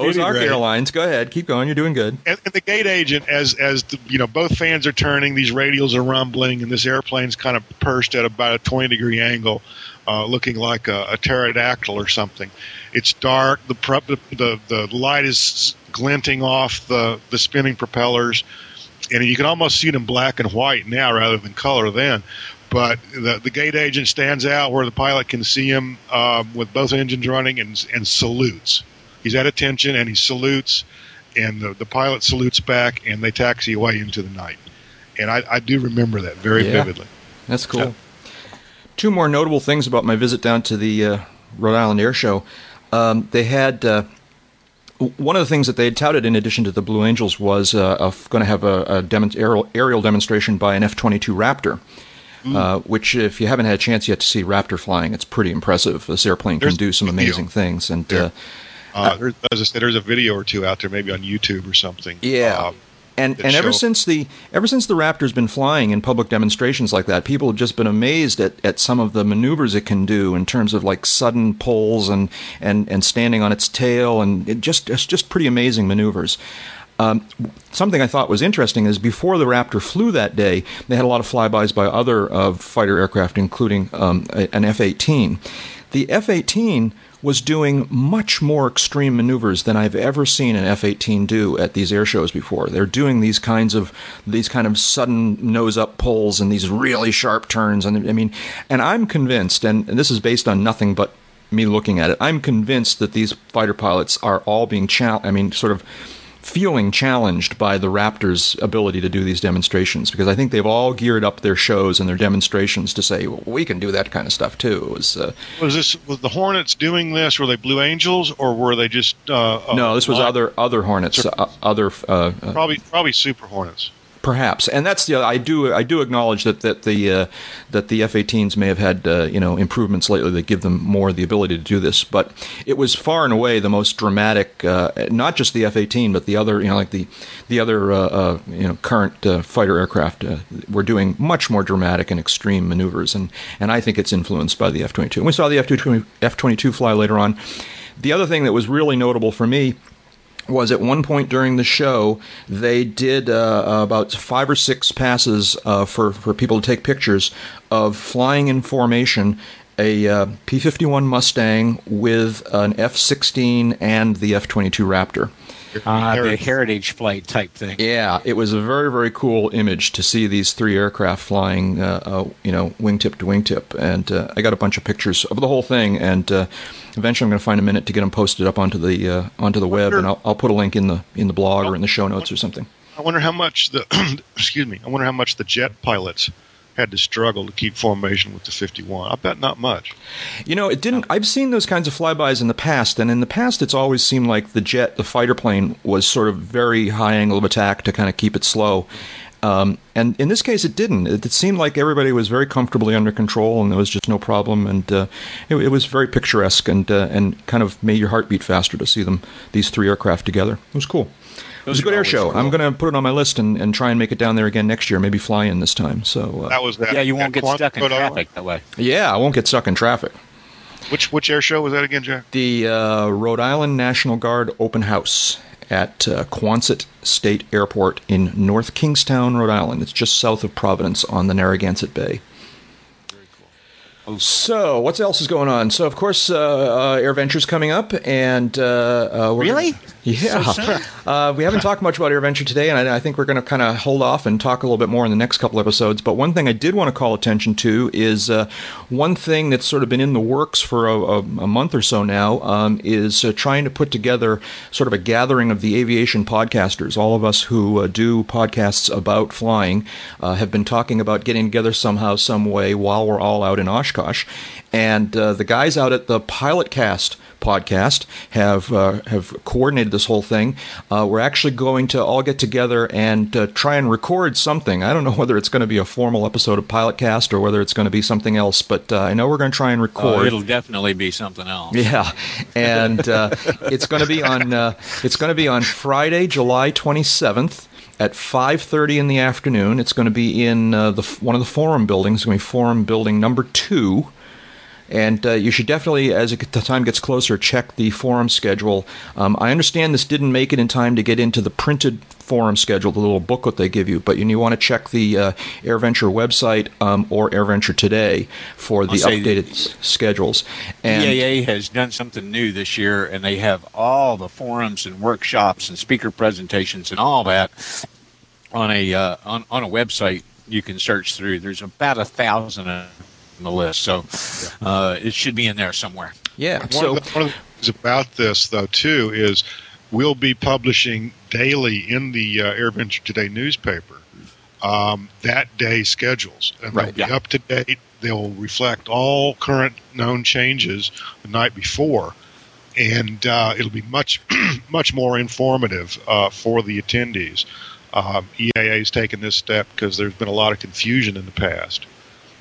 Ozark Airlines, go ahead, keep going. You're doing good. And, and the gate agent, as as the, you know, both fans are turning, these radials are rumbling, and this airplane's kind of perched at about a twenty degree angle, uh, looking like a, a pterodactyl or something. It's dark. The the the, the light is glinting off the, the spinning propellers, and you can almost see it in black and white now rather than color then. But the, the gate agent stands out where the pilot can see him um, with both engines running and, and salutes. He's at attention, and he salutes, and the, the pilot salutes back, and they taxi away into the night. And I, I do remember that very yeah. vividly. That's cool. So, two more notable things about my visit down to the uh, Rhode Island Air Show. Um, they had... Uh, One of the things that they had touted, in addition to the Blue Angels, was uh, going to have a, a dem- aerial, aerial demonstration by an F twenty-two Raptor, mm. uh, which, if you haven't had a chance yet to see Raptor flying, it's pretty impressive. This airplane there's can do some amazing things. And yeah. uh, uh, there's, there's, a, there's a video or two out there, maybe on YouTube or something. Yeah. Uh, And and show. ever since the ever since the Raptor's been flying in public demonstrations like that, people have just been amazed at, at some of the maneuvers it can do in terms of like sudden pulls and and, and standing on its tail, and it just it's just pretty amazing maneuvers. Um, something I thought was interesting is before the Raptor flew that day, they had a lot of flybys by other uh, fighter aircraft, including um, an F eighteen. The F eighteen was doing much more extreme maneuvers than I've ever seen an F eighteen do at these air shows before. They're doing these kinds of these kind of sudden nose-up pulls and these really sharp turns. And I mean, and I'm convinced, and this is based on nothing but me looking at it, I'm convinced that these fighter pilots are all being challenged, I mean, sort of feeling challenged by the Raptor's ability to do these demonstrations, because I think they've all geared up their shows and their demonstrations to say, well, we can do that kind of stuff too. It was, uh, was this was the Hornets doing this? Were they Blue Angels, or were they just? Uh, no, this was uh, other other Hornets, uh, other uh, probably probably Super Hornets. Perhaps, and that's the you know, I do I do acknowledge that that the uh, that the F eighteens may have had uh, you know improvements lately that give them more the ability to do this, but it was far and away the most dramatic, uh, not just the F eighteen, but the other you know like the the other uh, uh, you know current uh, fighter aircraft uh, were doing much more dramatic and extreme maneuvers, and and I think it's influenced by the F twenty-two. We saw the F twenty-two fly later on. The other thing that was really notable for me was at one point during the show, they did uh, about five or six passes uh, for, for people to take pictures of flying in formation a uh, P fifty-one Mustang with an F sixteen and the F twenty-two Raptor. Uh, the heritage flight type thing. Yeah, it was a very, very cool image to see these three aircraft flying, uh, uh, you know, wingtip to wingtip. And uh, I got a bunch of pictures of the whole thing, and uh, eventually I'm going to find a minute to get them posted up onto the uh, onto the web, and I'll, I'll put a link in the in the blog or in the show notes or something. I wonder how much the excuse me. I wonder how much the jet pilots had to struggle to keep formation with the fifty-one. I bet not much. You know, it didn't. I've seen those kinds of flybys in the past, and in the past, it's always seemed like the jet, the fighter plane, was sort of very high angle of attack to kind of keep it slow. Um, and in this case, it didn't. It, it seemed like everybody was very comfortably under control, and there was just no problem. And uh, it, it was very picturesque, and uh, and kind of made your heart beat faster to see them, these three aircraft together. It was cool. It was a good air show. Cool. I'm going to put it on my list and, and try and make it down there again next year. Maybe fly in this time. So uh, that was that. Yeah, you won't get stuck in traffic that way. Yeah, I won't get stuck in traffic. Which which air show was that again, Jack? The uh, Rhode Island National Guard Open House at uh, Quonset State Airport in North Kingstown, Rhode Island. It's just south of Providence on the Narragansett Bay. So, what else is going on? So, of course, uh, uh, AirVenture's coming up, and uh, uh, we're really, gonna, yeah, so uh, we haven't talked much about AirVenture today, and I, I think we're going to kind of hold off and talk a little bit more in the next couple episodes. But one thing I did want to call attention to is uh, one thing that's sort of been in the works for a, a, a month or so now um, is uh, trying to put together sort of a gathering of the aviation podcasters. All of us who uh, do podcasts about flying uh, have been talking about getting together somehow, some way, while we're all out in Oshkosh. And uh, the guys out at the PilotCast podcast have uh, have coordinated this whole thing. Uh, we're actually going to all get together and uh, try and record something. I don't know whether it's going to be a formal episode of PilotCast or whether it's going to be something else, but uh, I know we're going to try and record. Oh, it'll definitely be something else. Yeah, and uh, it's going to be on uh, it's going to be on Friday, July twenty-seventh. At five thirty in the afternoon. It's going to be in uh, the one of the forum buildings. It's going to be forum building number two. And uh, you should definitely, as it, the time gets closer, check the forum schedule. Um, I understand this didn't make it in time to get into the printed forum schedule, the little booklet they give you, but you, you want to check the uh, AirVenture website um, or AirVenture Today for the updated s- schedules. And E A A has done something new this year, and they have all the forums and workshops and speaker presentations and all that on a uh, on, on a website you can search through. There's about a thousand of the list, so uh, it should be in there somewhere. Yeah. One, so, of the, one of the things about this, though, too, is we'll be publishing daily in the uh, AirVenture Today newspaper um, that day's schedules, and right, they'll be yeah. up to date. They'll reflect all current known changes the night before, and uh, it'll be much, much more informative uh, for the attendees. Um, E A A has taken this step because there's been a lot of confusion in the past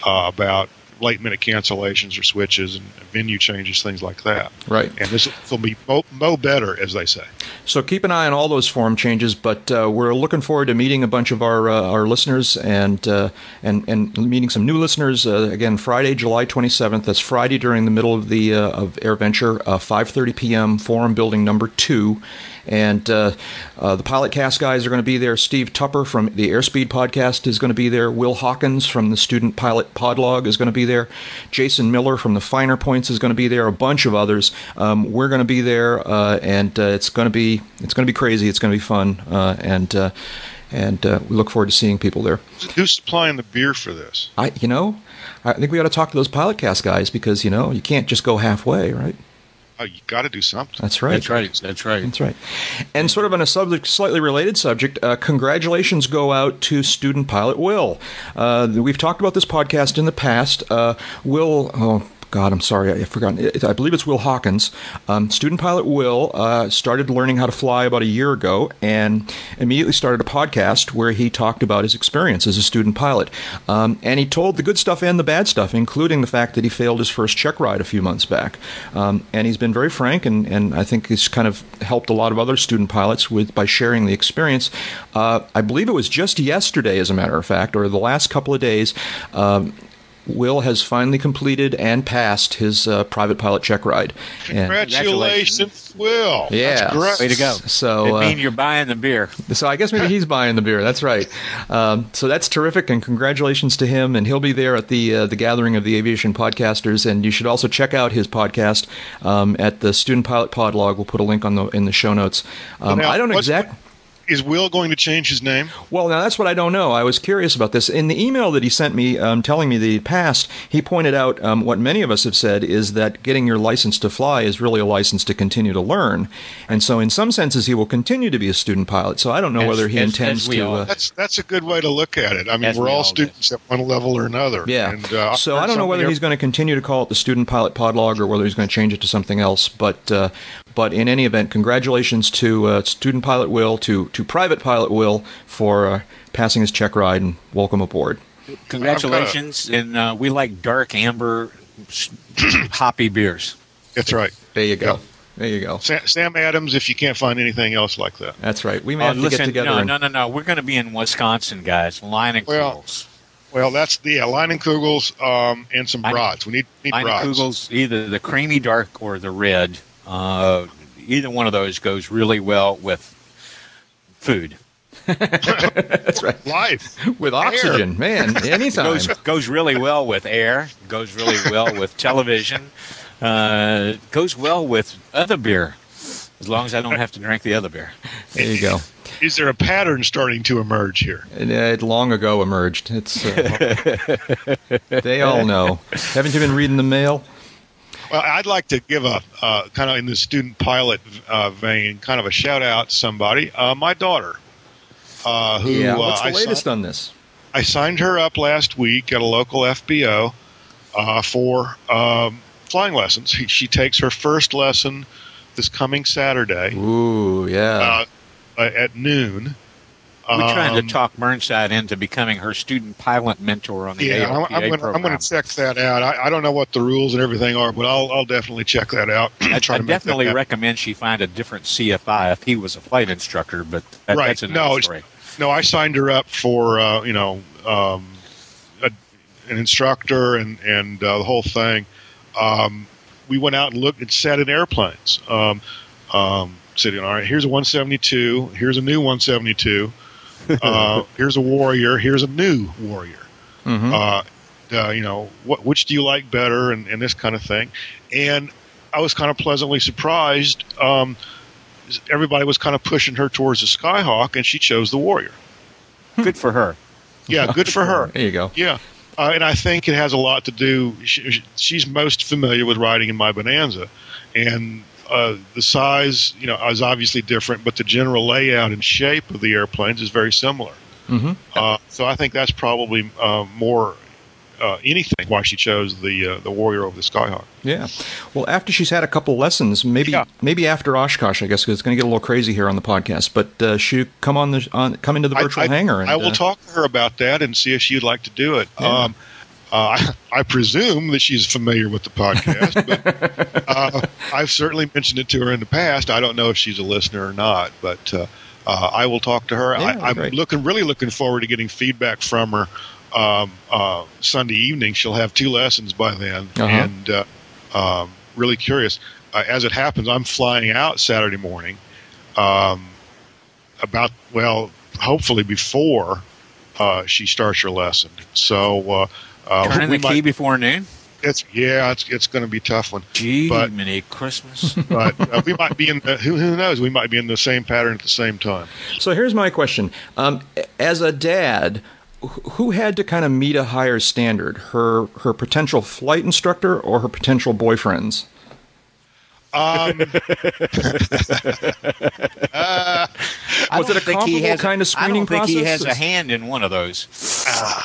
uh, about late-minute cancellations or switches and venue changes, things like that. Right. And this will be mo, mo better, as they say. So keep an eye on all those forum changes, but uh, we're looking forward to meeting a bunch of our uh, our listeners and, uh, and and meeting some new listeners. Uh, again, Friday, July twenty-seventh. That's Friday during the middle of the uh, of AirVenture, uh, five thirty p.m., Forum Building Number two. And uh, uh, the PilotCast guys are going to be there. Steve Tupper from the Airspeed podcast is going to be there. Will Hawkins from the Student Pilot Podlog is going to be there. Jason Miller from the Finer Points is going to be there. A bunch of others. Um, we're going to be there, uh, and uh, it's going to be it's going to be crazy. It's going to be fun, uh, and uh, and uh, we look forward to seeing people there. Who's supplying the beer for this? I, you know. I think we ought to talk to those Pilotcast guys because, you know, you can't just go halfway, right? Oh, you got to do something. That's right. That's right. That's right. That's right. And sort of on a subject, slightly related subject, uh, congratulations go out to student pilot Will. Uh, we've talked about this podcast in the past. Uh, Will, oh, God, I'm sorry, I've forgotten. I believe it's Will Hawkins. Um, student pilot Will uh, started learning how to fly about a year ago and immediately started a podcast where he talked about his experience as a student pilot. Um, and he told the good stuff and the bad stuff, including the fact that he failed his first check ride a few months back. Um, and he's been very frank, and, and I think he's kind of helped a lot of other student pilots with by sharing the experience. Uh, I believe it was just yesterday, as a matter of fact, or the last couple of days, um, Will has finally completed and passed his uh, private pilot check ride. Congratulations, Congratulations, Will. Yeah. That's great. Way to go. So, it uh, means you're buying the beer. So I guess maybe he's buying the beer. That's right. Um, so that's terrific, and congratulations to him. And he'll be there at the uh, the gathering of the aviation podcasters. And you should also check out his podcast um, at the Student Pilot Podlog. We'll put a link on the in the show notes. Um, now, I don't exactly... Is Will going to change his name? Well, now that's what I don't know. I was curious about this. In the email that he sent me um, telling me that he passed, he pointed out um, what many of us have said is that getting your license to fly is really a license to continue to learn. And so in some senses, he will continue to be a student pilot. So I don't know as, whether he as, intends as to... Uh, that's that's a good way to look at it. I mean, we're all, all students at one level or another. Yeah. And, uh, so I don't know whether he's going to continue to call it the Student Pilot Podlog or whether he's going to change it to something else. But... Uh, But in any event, congratulations to uh, student pilot Will, to, to private pilot Will for uh, passing his check ride, and welcome aboard. Congratulations, and uh, we like dark amber hoppy beers. That's right. There you go. Yep. There you go. Sam, Sam Adams, if you can't find anything else like that. That's right. We may uh, have to listen, get together. No, and- no, no, no. We're going to be in Wisconsin, guys. Line and well, Kugels. Well, that's the yeah, Line and Kugels um, and some brats. We need, need Line brats. Line and Kugels, either the creamy dark or the red. Uh, either one of those goes really well with food. That's right. Life. With oxygen, air. Man, anytime. goes, goes really well with air. Goes really well with television. Uh, goes well with other beer, as long as I don't have to drink the other beer. There you go. Is there a pattern starting to emerge here? It long ago emerged. It's uh, they all know. Haven't you been reading the mail? Well, I'd like to give a uh, kind of in the student pilot uh, vein, kind of a shout out to somebody. Uh, my daughter, uh, who yeah, what's the uh, latest signed, on this? I signed her up last week at a local F B O uh, for um, flying lessons. She, she takes her first lesson this coming Saturday. Ooh, yeah, uh, at noon. We're trying to talk Burnside into becoming her student pilot mentor on the yeah, A L P A I'm, I'm gonna, I'm going to check that out. I, I don't know what the rules and everything are, but I'll, I'll definitely check that out. I, I definitely recommend she find a different C F I if he was a flight instructor, but that, right. that's another no, story. No, I signed her up for uh, you know um, a, an instructor and, and uh, the whole thing. Um, we went out and looked and sat in airplanes. Um, um, sitting, all right, here's a one seventy-two. Here's a new one seventy-two. uh, here's a Warrior. Here's a new Warrior. Mm-hmm. Uh, uh, you know, what, which do you like better, and, and this kind of thing. And I was kind of pleasantly surprised. Um, everybody was kind of pushing her towards the Skyhawk, and she chose the Warrior. Good for her. Yeah, good for her. There you go. Yeah, uh, and I think it has a lot to do. She, she's most familiar with riding in my Bonanza, and. Uh, the size, you know, is obviously different, but the general layout and shape of the airplanes is very similar. Mm-hmm. Uh, so I think that's probably uh, more uh, anything why she chose the uh, the Warrior over the Skyhawk. Yeah. Well, after she's had a couple lessons, maybe yeah. maybe after Oshkosh, I guess, because it's going to get a little crazy here on the podcast. But uh, she come on the on, come into the virtual I, I, hangar. And, I will uh, talk to her about that and see if she'd like to do it. Yeah. Um, Uh, I, I presume that she's familiar with the podcast, but uh, I've certainly mentioned it to her in the past. I don't know if she's a listener or not, but uh, uh, I will talk to her. Yeah, I, I'm great. looking, really looking forward to getting feedback from her um, uh, Sunday evening. She'll have two lessons by then, uh-huh. and uh, um, really curious. Uh, as it happens, I'm flying out Saturday morning. Um, about well, hopefully before uh, she starts her lesson. So. Uh, Uh, Turning the might, key before noon? It's, yeah, it's it's going to be a tough one. Gee, but, many Christmas. But uh, we might be in the, who, who knows, we might be in the same pattern at the same time. So here's my question. Um, as a dad, who had to kind of meet a higher standard, her her potential flight instructor or her potential boyfriends? Um, uh, was it a comparable kind of screening process? I don't think he has a hand in one of those. Uh,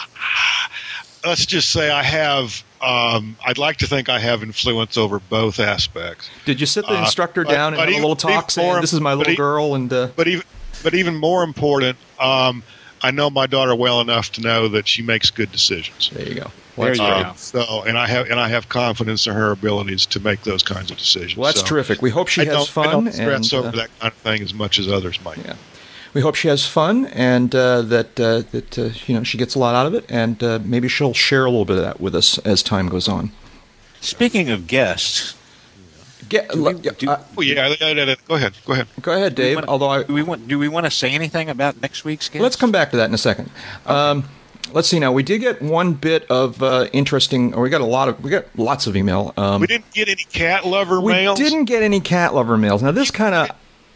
let's just say I have. Um, I'd like to think I have influence over both aspects. Did you sit the instructor uh, down but, and but have even, a little talk saying, "This is my little girl"? And uh, but even but even more important, um, I know my daughter well enough to know that she makes good decisions. There you go. Well, there you go. So, and I have and I have confidence in her abilities to make those kinds of decisions. Well, that's so, terrific. We hope she I has fun. I don't stress and, over uh, that kind of thing as much as others might. Yeah. We hope she has fun and uh, that uh, that uh, you know she gets a lot out of it, and uh, maybe she'll share a little bit of that with us as time goes on. Speaking of guests, get, do we, do, uh, oh yeah, go ahead, go ahead, go ahead, Dave. Do wanna, although I, do we want do we want to say anything about next week's guest? Let's come back to that in a second. Okay. Um, Let's see now. We did get one bit of uh, interesting. Or we got a lot of. We got lots of email. Um, we didn't get any cat lover we mails. We didn't get any cat lover mails. Now this kind of.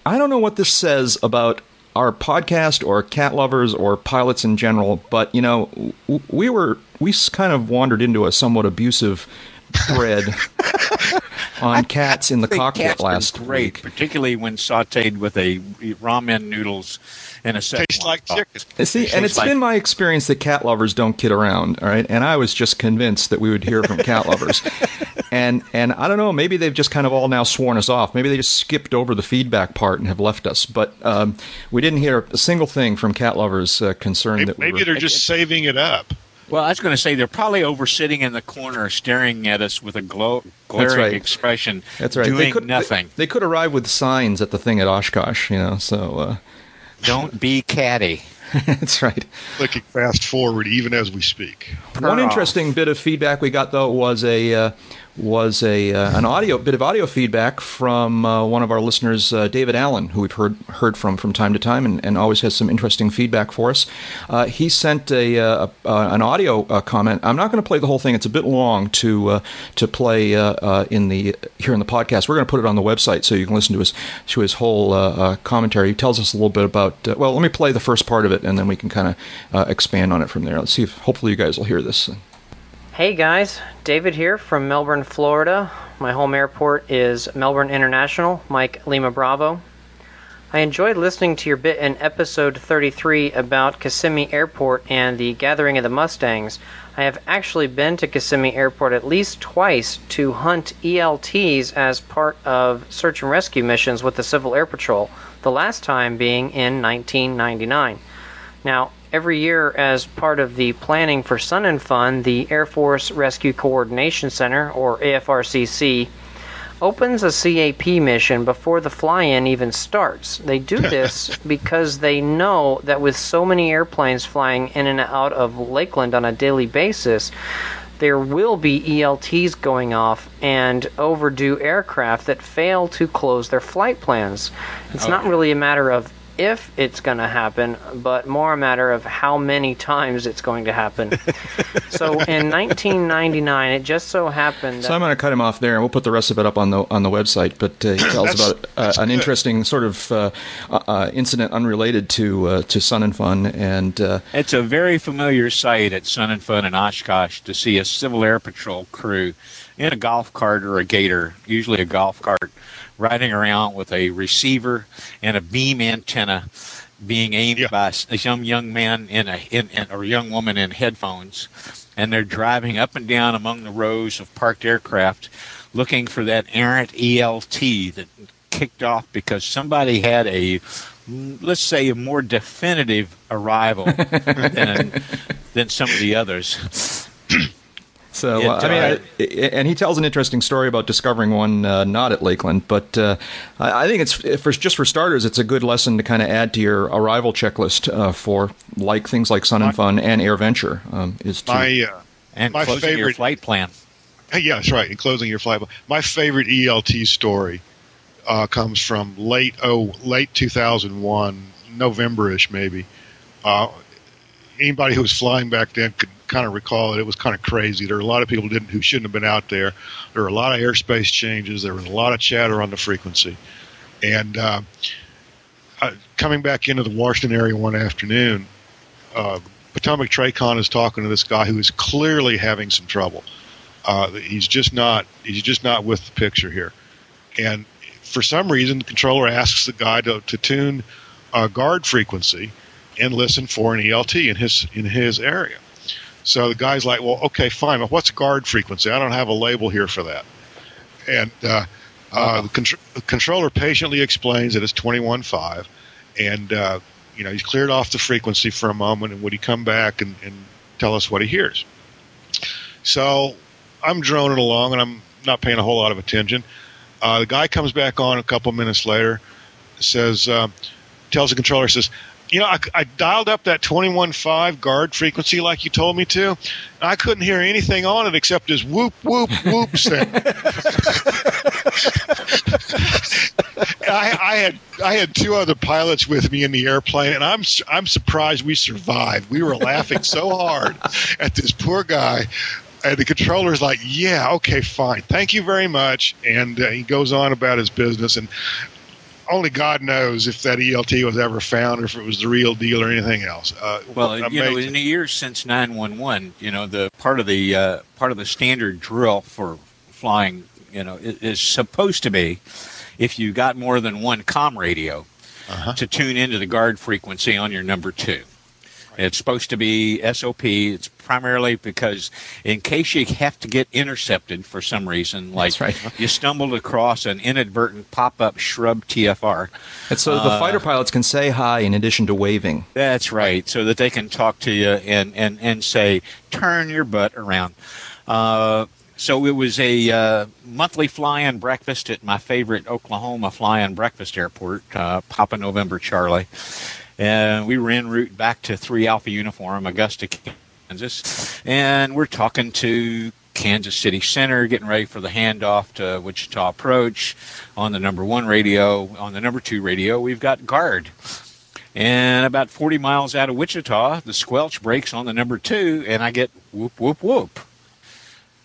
I don't know what this says about our podcast or cat lovers or pilots in general, but you know, w- we were we kind of wandered into a somewhat abusive thread on cats in the cockpit last great, week, particularly when sautéed with a ramen noodles. And a tastes like chicken. See, and it's like- been my experience that cat lovers don't kid around, all right? And I was just convinced that we would hear from cat lovers. And and I don't know, maybe they've just kind of all now sworn us off. Maybe they just skipped over the feedback part and have left us. But um, we didn't hear a single thing from cat lovers uh, concerned maybe, that we Maybe were- they're just saving it up. Well, I was going to say they're probably over sitting in the corner staring at us with a glow, glaring That's right. expression, That's right. doing they could, nothing. They, they could arrive with signs at the thing at Oshkosh, you know, so... Uh, don't be catty. That's right. Clicking fast forward even as we speak. Purr One off. Interesting bit of feedback we got though was a uh, was a uh, an audio bit of audio feedback from uh, one of our listeners, uh, David Allen, who we've heard heard from from time to time, and, and always has some interesting feedback for us. Uh, he sent a, uh, a uh, an audio uh, comment. I'm not going to play the whole thing; it's a bit long to uh, to play uh, uh, in the here in the podcast. We're going to put it on the website so you can listen to his to his whole uh, uh, commentary. He tells us a little bit about. Uh, well, let me play the first part of it, and then we can kind of uh, expand on it from there. Let's see if hopefully you guys will hear this. Hey guys, David here from Melbourne, Florida. My home airport is Melbourne International, Mike Lima Bravo. I enjoyed listening to your bit in episode thirty-three about Kissimmee Airport and the gathering of the Mustangs. I have actually been to Kissimmee Airport at least twice to hunt E L Ts as part of search and rescue missions with the Civil Air Patrol, the last time being in nineteen ninety-nine. Now, every year as part of the planning for Sun and Fun, the Air Force Rescue Coordination Center, or A F R C C, opens a C A P mission before the fly-in even starts. They do this because they know that with so many airplanes flying in and out of Lakeland on a daily basis, there will be E L Ts going off and overdue aircraft that fail to close their flight plans. It's okay. Not really a matter of if it's going to happen, but more a matter of how many times it's going to happen. So in nineteen ninety-nine, it just so happened that... So I'm going to cut him off there, and we'll put the rest of it up on the on the website, but uh, he tells about uh, an interesting sort of uh, uh, incident unrelated to uh, to Sun and Fun. And uh, it's a very familiar sight at Sun and Fun in Oshkosh to see a Civil Air Patrol crew in a golf cart or a gator, usually a golf cart, riding around with a receiver and a beam antenna being aimed yeah. by some young man in a in, in, or young woman in headphones, and they're driving up and down among the rows of parked aircraft looking for that errant E L T that kicked off because somebody had a, let's say, a more definitive arrival than than some of the others. So uh, I mean, I, and he tells an interesting story about discovering one uh, not at Lakeland. But uh, I think it's for just for starters, it's a good lesson to kind of add to your arrival checklist uh, for like things like Sun and Fun and AirVenture um, is to my, uh, and my closing favorite, your flight plan. Yeah, that's right. And closing your flight plan. My favorite E L T story uh, comes from late oh late two thousand one, November-ish maybe. Uh, anybody who was flying back then could kind of recall it. It was kind of crazy. There were a lot of people didn't who shouldn't have been out there. There were a lot of airspace changes. There was a lot of chatter on the frequency. And uh, uh, coming back into the Washington area one afternoon, uh, Potomac TRACON is talking to this guy who is clearly having some trouble. Uh, he's just not he's just not with the picture here. And for some reason, the controller asks the guy to, to tune a guard frequency and listen for an E L T in his in his area. So the guy's like, well, okay, fine, but what's guard frequency? I don't have a label here for that. And uh, uh, the, contr- the controller patiently explains that it's twenty-one point five, and uh, you know, he's cleared off the frequency for a moment, and would he come back and, and tell us what he hears? So I'm droning along, and I'm not paying a whole lot of attention. Uh, the guy comes back on a couple minutes later, says, uh, tells the controller, says, you know, I, I dialed up that twenty-one point five guard frequency like you told me to, and I couldn't hear anything on it except this whoop, whoop, whoop thing. I, I had I had two other pilots with me in the airplane, and I'm I'm surprised we survived. We were laughing so hard at this poor guy. And the controller's like, yeah, okay, fine. Thank you very much. And uh, he goes on about his business, and only God knows if that E L T was ever found, or if it was the real deal, or anything else. Uh, well, amazing. You know, in the years since nine one one, you know, the part of the uh, part of the standard drill for flying, you know, is, is supposed to be, if you got more than one comm radio, uh-huh. to tune into the guard frequency on your number two. It's supposed to be S O P. It's primarily because in case you have to get intercepted for some reason, like right. you stumbled across an inadvertent pop-up shrub T F R. And so uh, the fighter pilots can say hi in addition to waving. That's right, so that they can talk to you and, and, and say, turn your butt around. Uh, so it was a uh, monthly fly-in breakfast at my favorite Oklahoma fly-in breakfast airport, uh, Papa November Charlie. And we were en route back to three Alpha Uniform, Augusta, Kansas. And we're talking to Kansas City Center, getting ready for the handoff to Wichita Approach. On the number one radio, on the number two radio, we've got guard. And about forty miles out of Wichita, the squelch breaks on the number two, and I get whoop, whoop, whoop.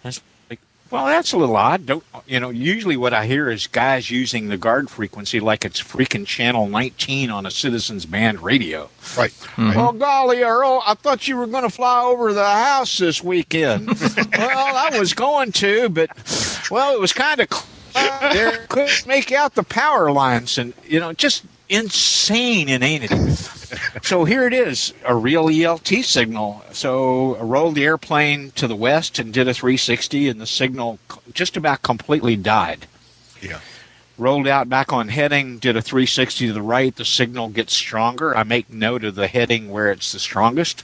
That's like, well, that's a little odd. Don't, you know, usually what I hear is guys using the guard frequency like it's freaking channel nineteen on a Citizens Band radio. Right. Mm-hmm. Well, golly, Earl, I thought you were going to fly over the house this weekend. Well, I was going to, but, well, it was kind of uh, there. Couldn't make out the power lines, and, you know, just insane inanity. So here it is, a real E L T signal. So I rolled the airplane to the west and did a three sixty, and the signal just about completely died. Yeah. Rolled out back on heading, did a three sixty to the right. The signal gets stronger. I make note of the heading where it's the strongest.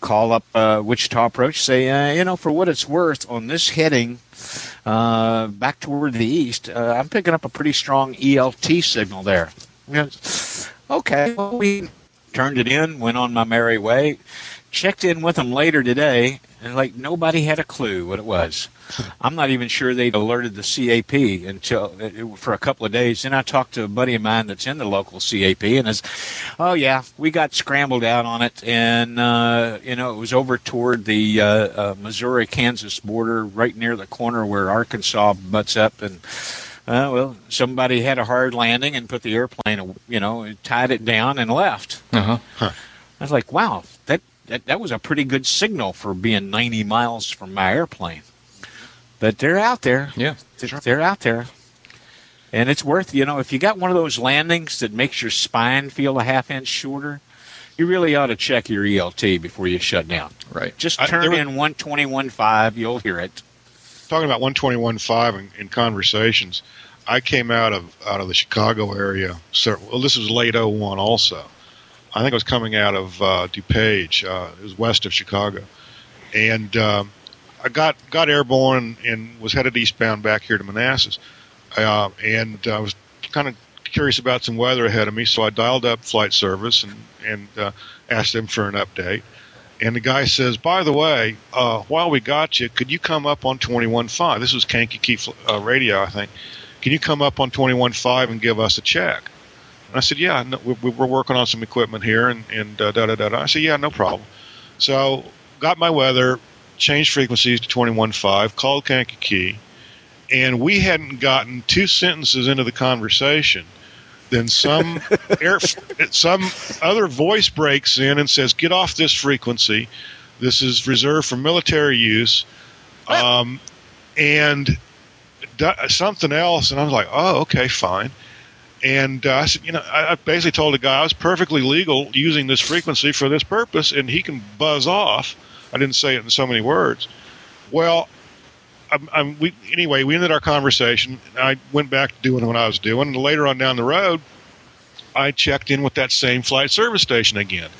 Call up uh, Wichita Approach, say, uh, you know, for what it's worth, on this heading uh, back toward the east, uh, I'm picking up a pretty strong E L T signal there. Okay, well, we turned it in, went on my merry way, checked in with them later today, and, like, nobody had a clue what it was. I'm not even sure they'd alerted the C A P until for a couple of days. Then I talked to a buddy of mine that's in the local C A P, and it's, oh, yeah, we got scrambled out on it, and, uh, you know, it was over toward the uh, uh, Missouri-Kansas border, right near the corner where Arkansas butts up, and... Uh, well, somebody had a hard landing and put the airplane, you know, tied it down and left. Uh-huh. Huh. I was like, wow, that, that that was a pretty good signal for being ninety miles from my airplane. But they're out there. Yeah. They're, they're out there. And it's worth, you know, if you got one of those landings that makes your spine feel a half inch shorter, you really ought to check your E L T before you shut down. Right. Just turn I, were- in one twenty-one point five, you'll hear it. Talking about one twenty-one point five in, in conversations, I came out of out of the Chicago area. So, well, this was late oh one also. I think I was coming out of uh, DuPage. Uh, it was west of Chicago. And um, I got, got airborne and was headed eastbound back here to Manassas. Uh, and I was kind of curious about some weather ahead of me, so I dialed up flight service and, and uh, asked them for an update. And the guy says, by the way, uh, while we got you, could you come up on twenty-one point five? This was Kankakee uh, Radio, I think. Can you come up on twenty-one point five and give us a check? And I said, yeah, no, we, we're working on some equipment here, and, and uh, da-da-da-da. I said, yeah, no problem. So got my weather, changed frequencies to twenty-one point five, called Kankakee, and we hadn't gotten two sentences into the conversation then some air, some other voice breaks in and says, "Get off this frequency. This is reserved for military use." Um, and d- something else, and I was like, "Oh, okay, fine." And uh, I said, "You know, I, I basically told the guy I was perfectly legal using this frequency for this purpose, and he can buzz off." I didn't say it in so many words. Well, I'm, I'm, we, anyway, we ended our conversation. I went back to doing what I was doing. And later on down the road, I checked in with that same flight service station again.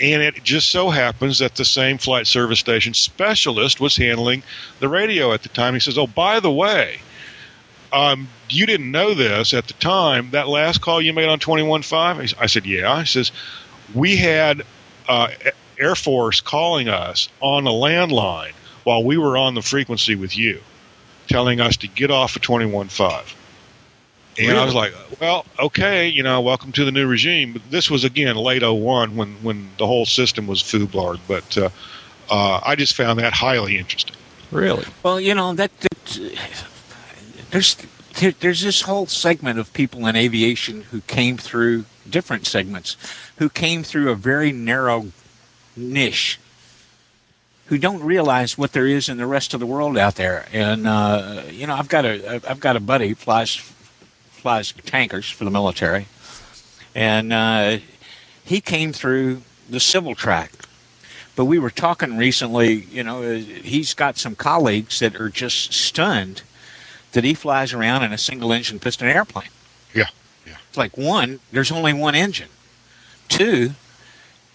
And it just so happens that the same flight service station specialist was handling the radio at the time. He says, "Oh, by the way, um, you didn't know this at the time. That last call you made on twenty-one point five? I said, "Yeah." He says, "We had uh, Air Force calling us on a landline while we were on the frequency with you, telling us to get off of twenty-one point five. And really? I was like, "Well, okay, you know, welcome to the new regime." But this was, again, late oh one when, when the whole system was fooblarred. But uh, uh, I just found that highly interesting. Really? Well, you know, that, that there's there's this whole segment of people in aviation who came through different segments, who came through a very narrow niche, who don't realize what there is in the rest of the world out there. And uh, you know, I've got a I've got a buddy who flies flies tankers for the military, and uh, he came through the civil track. But we were talking recently. You know, he's got some colleagues that are just stunned that he flies around in a single engine piston airplane. Yeah, yeah. It's like, one, there's only one engine. Two,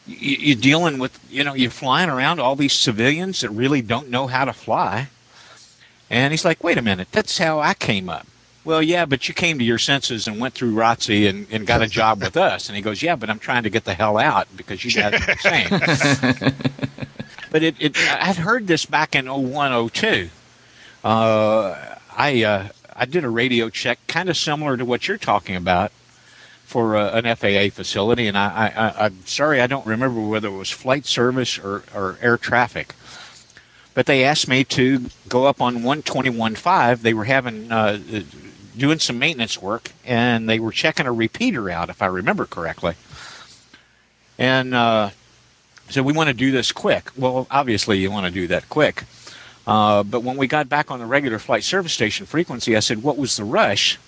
you're dealing with, you know, you're flying around all these civilians that really don't know how to fly. And he's like, "Wait a minute, that's how I came up." Well, yeah, but you came to your senses and went through R O T C and, and got a job with us. And he goes, "Yeah, but I'm trying to get the hell out because you guys are insane." But it, it, I'd heard this back in oh one, oh two. Uh, I, uh, I did a radio check kind of similar to what you're talking about for uh, an F A A facility, and I, I, I'm sorry, I don't remember whether it was flight service or, or air traffic. But they asked me to go up on one twenty-one point five. They were having uh, doing some maintenance work, and they were checking a repeater out, if I remember correctly. And uh, so we want to do this quick. Well, obviously you want to do that quick. Uh, but when we got back on the regular flight service station frequency, I said, "What was the rush?"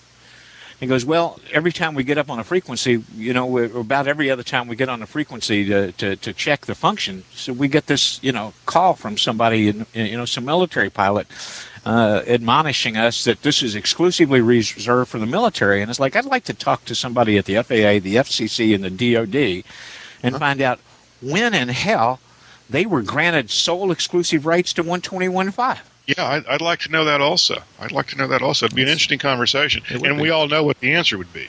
He goes, "Well, every time we get up on a frequency, you know, we're, about every other time we get on a frequency to, to, to check the function, so we get this, you know, call from somebody, in, you know, some military pilot uh, admonishing us that this is exclusively reserved for the military." And it's like, I'd like to talk to somebody at the F A A, the F C C, and the D O D and find out when in hell they were granted sole exclusive rights to one twenty-one point five. Yeah, I'd, I'd like to know that also. I'd like to know that also. It'd be an interesting conversation, and we all know what the answer would be.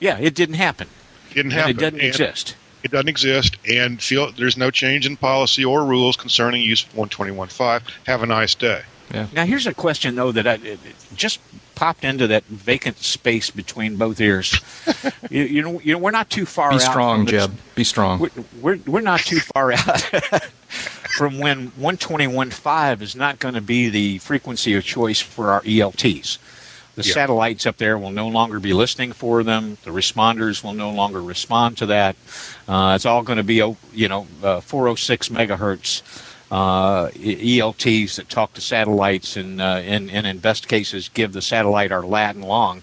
Yeah, it didn't happen. It didn't happen. And it doesn't and exist. It doesn't exist, and feel there's no change in policy or rules concerning use of one twenty-one point five. Have a nice day. Yeah. Now, here's a question, though, that I, it just popped into that vacant space between both ears. you, you know, you know, we're not too far. Be out. Be strong, Jeb. Be strong. We're, we're we're not too far out from when one twenty-one point five is not going to be the frequency of choice for our E L Ts. The yeah. satellites up there will no longer be listening for them. The responders will no longer respond to that. Uh, it's all going to be, you know, uh, four oh six megahertz. Uh, E L Ts that talk to satellites and, uh, and, and in best cases give the satellite our lat and long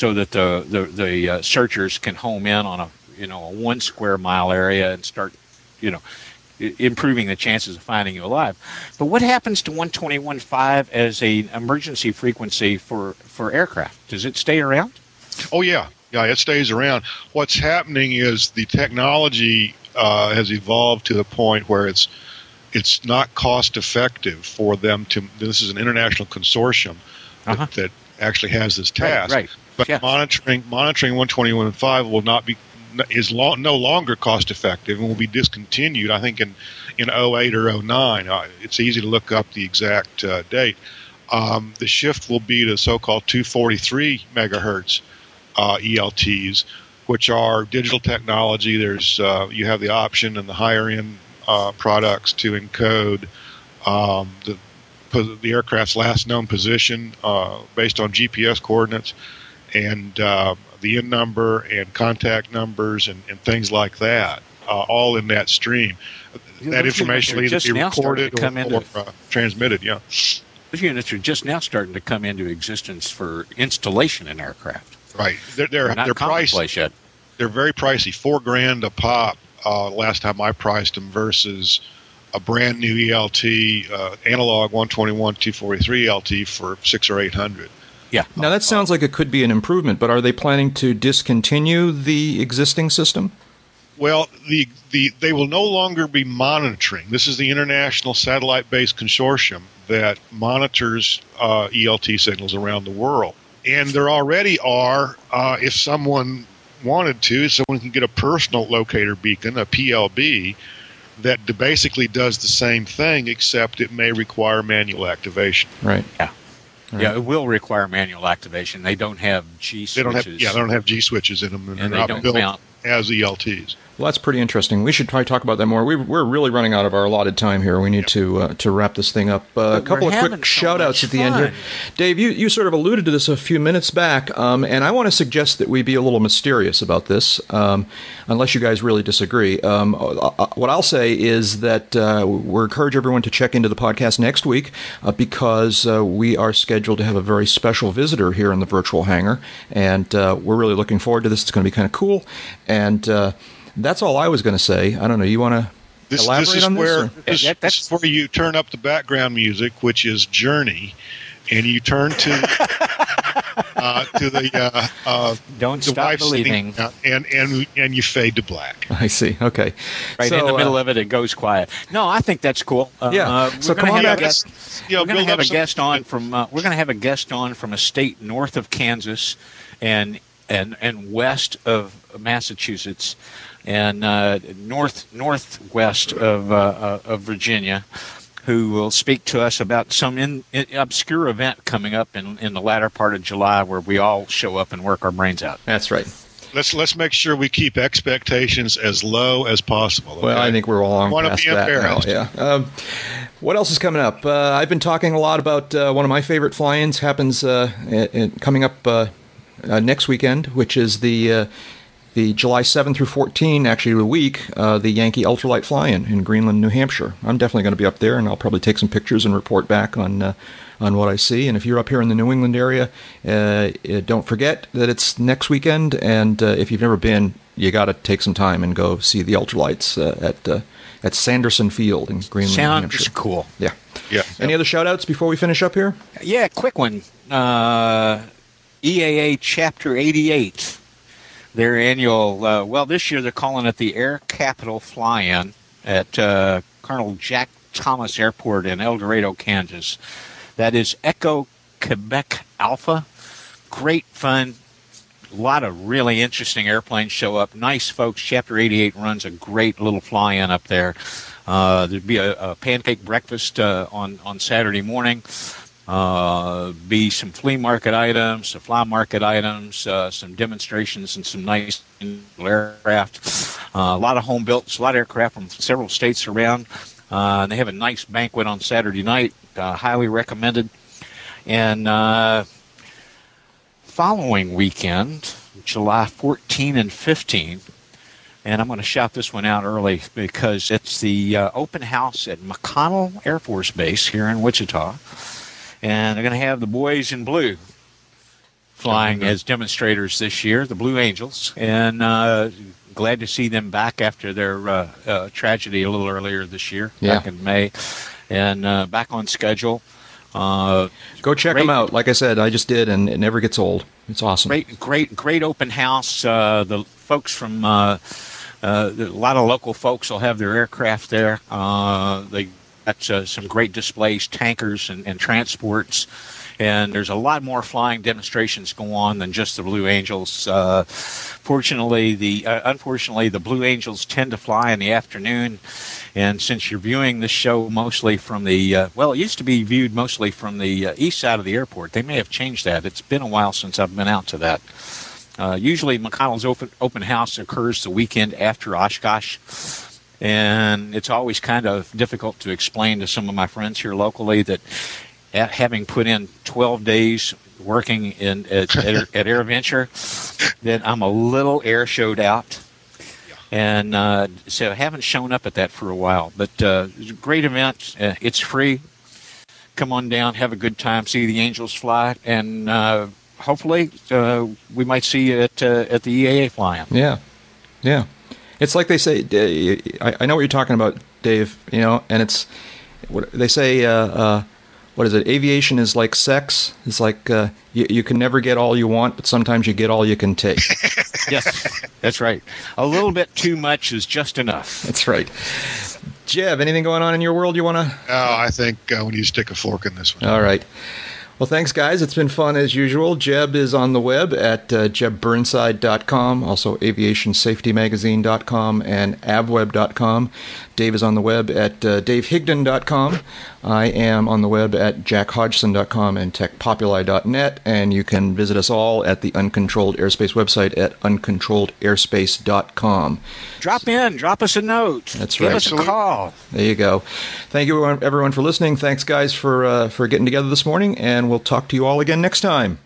so that the, the, the uh, searchers can home in on a, you know, a one square mile area and start, you know, improving the chances of finding you alive. But what happens to one twenty-one point five as an emergency frequency for, for aircraft? Does it stay around? Oh, yeah. Yeah, it stays around. What's happening is the technology uh, has evolved to the point where it's It's not cost-effective for them to – this is an international consortium uh-huh. that, that actually has this task. Right, right. But yeah. monitoring monitoring one twenty-one point five will not be – is lo- no longer cost-effective and will be discontinued, I think, in, in oh eight or oh nine. Uh, it's easy to look up the exact uh, date. Um, the shift will be to so-called two forty-three megahertz uh, E L Ts, which are digital technology. There's uh, you have the option and the higher-end – Uh, products to encode um, the, the aircraft's last known position uh, based on G P S coordinates, and uh, the I N number and contact numbers and, and things like that, uh, all in that stream. Yeah, that information will either be recorded or, into, or uh, transmitted, yeah. Those units are just now starting to come into existence for installation in aircraft. Right. They're, they're, they're, they're pricey. Yet. They're very pricey, four grand a pop uh, last time I priced them versus a brand new E L T, uh, analog one twenty-one, two forty-three E L T for six or eight hundred. Yeah. Now that sounds like it could be an improvement, but are they planning to discontinue the existing system? Well, the the they will no longer be monitoring. This is the International Satellite-Based Consortium that monitors uh, E L T signals around the world, and there already are. Uh, if someone wanted to, someone can get a personal locator beacon, a P L B, that basically does the same thing, except it may require manual activation. Right. Yeah. Right. Yeah, it will require manual activation. They don't have G switches. They don't have, yeah, they don't have G switches in them, and, and they're they not built mount. As E L Ts. Well, that's pretty interesting. We should probably talk about that more. We, we're really running out of our allotted time here. We need yep. to uh, to wrap this thing up. Uh, a couple of quick so shout-outs at the end here. Dave, you, you sort of alluded to this a few minutes back, um, and I want to suggest that we be a little mysterious about this, um, unless you guys really disagree. Um, what I'll say is that uh, we encourage everyone to check into the podcast next week uh, because uh, we are scheduled to have a very special visitor here in the virtual hangar, and uh, we're really looking forward to this. It's going to be kind of cool. And uh, that's all I was going to say. I don't know. You want to this, elaborate this is on this? Where, this, that, that's this is where you turn up the background music, which is Journey, and you turn to uh, to the uh, uh, don't the stop believing, and and and you fade to black. I see. Okay, right so, in the uh, middle of it, it goes quiet. No, I think that's cool. Uh, yeah. Uh, we're so come on back. We're going to have a guest on from. Uh, we're going to have a guest on from a state north of Kansas, and. And, and west of Massachusetts, and uh, north northwest of uh, of Virginia, who will speak to us about some in, in, obscure event coming up in, in the latter part of July, where we all show up and work our brains out. That's right. Let's let's make sure we keep expectations as low as possible. Okay? Well, I think we're all on past that now. Yeah. Um, What else is coming up? Uh, I've been talking a lot about uh, one of my favorite fly-ins happens uh, in, coming up. Uh, Uh, next weekend, which is the uh, the July seventh through fourteenth, actually the week, uh, the Yankee Ultralight Fly-In in Greenland, New Hampshire. I'm definitely going to be up there, and I'll probably take some pictures and report back on uh, on what I see. And if you're up here in the New England area, uh, don't forget that it's next weekend. And uh, if you've never been, you got to take some time and go see the ultralights uh, at uh, at Sanderson Field in Greenland, Sounds New Hampshire. Sounds cool. Yeah. Yeah. Any yep. other shout-outs before we finish up here? Yeah, quick one. Uh E A A Chapter eighty-eight, their annual, uh, well, this year they're calling it the Air Capital Fly-In at uh, Colonel Jack Thomas Airport in El Dorado, Kansas. That is Echo Quebec Alpha. Great fun. A lot of really interesting airplanes show up. Nice folks. Chapter eighty-eight runs a great little fly-in up there. Uh, there'd be a, a pancake breakfast uh, on, on Saturday morning. Uh, be some flea market items, some fly market items, uh, some demonstrations, and some nice aircraft. Uh, a lot of home built, a lot of aircraft from several states around. Uh, and they have a nice banquet on Saturday night. Uh, highly recommended. And uh, following weekend, July fourteenth and fifteenth, and I'm going to shout this one out early because it's the uh, open house at McConnell Air Force Base here in Wichita. And they're going to have the boys in blue flying as demonstrators this year, the Blue Angels. And uh, glad to see them back after their uh, uh, tragedy a little earlier this year, yeah. back in May. And uh, back on schedule. Uh, Go check great, them out. Like I said, I just did, and it never gets old. It's awesome. Great, great, great open house. Uh, the folks from uh, uh, a lot of local folks will have their aircraft there. Uh, they That's uh, some great displays, tankers and, and transports. And there's a lot more flying demonstrations go on than just the Blue Angels. Uh, fortunately, the uh, unfortunately, the Blue Angels tend to fly in the afternoon. And since you're viewing this show mostly from the, uh, well, it used to be viewed mostly from the uh, east side of the airport. They may have changed that. It's been a while since I've been out to that. Uh, usually, McConnell's open, open house occurs the weekend after Oshkosh. And it's always kind of difficult to explain to some of my friends here locally that having put in twelve days working in at, at, at AirVenture that I'm a little air showed out. And uh, so I haven't shown up at that for a while. But uh, it's a great event. Uh, it's free. Come on down, have a good time, see the Angels fly, and uh, hopefully uh, we might see you at, uh, at the E A A flying. Yeah, yeah. It's like they say, I know what you're talking about, Dave, you know, and it's, they say, uh, uh, what is it, aviation is like sex. It's like uh, you, you can never get all you want, but sometimes you get all you can take. Yes, that's right. A little bit too much is just enough. That's right. Jeb, anything going on in your world you want to? Oh, I think uh, we need to stick a fork in this one. All right. Well, thanks, guys. It's been fun as usual. Jeb is on the web at uh, jeb burnside dot com, also aviation safety magazine dot com and avweb dot com. Dave is on the web at uh, dave higdon dot com. I am on the web at jack hodgson dot com and tech populi dot net. And you can visit us all at the Uncontrolled Airspace website at uncontrolled airspace dot com. Drop in. Drop us a note. That's right. Give us a call. There you go. Thank you, everyone, for listening. Thanks, guys, for, uh, for getting together this morning. And we'll talk to you all again next time.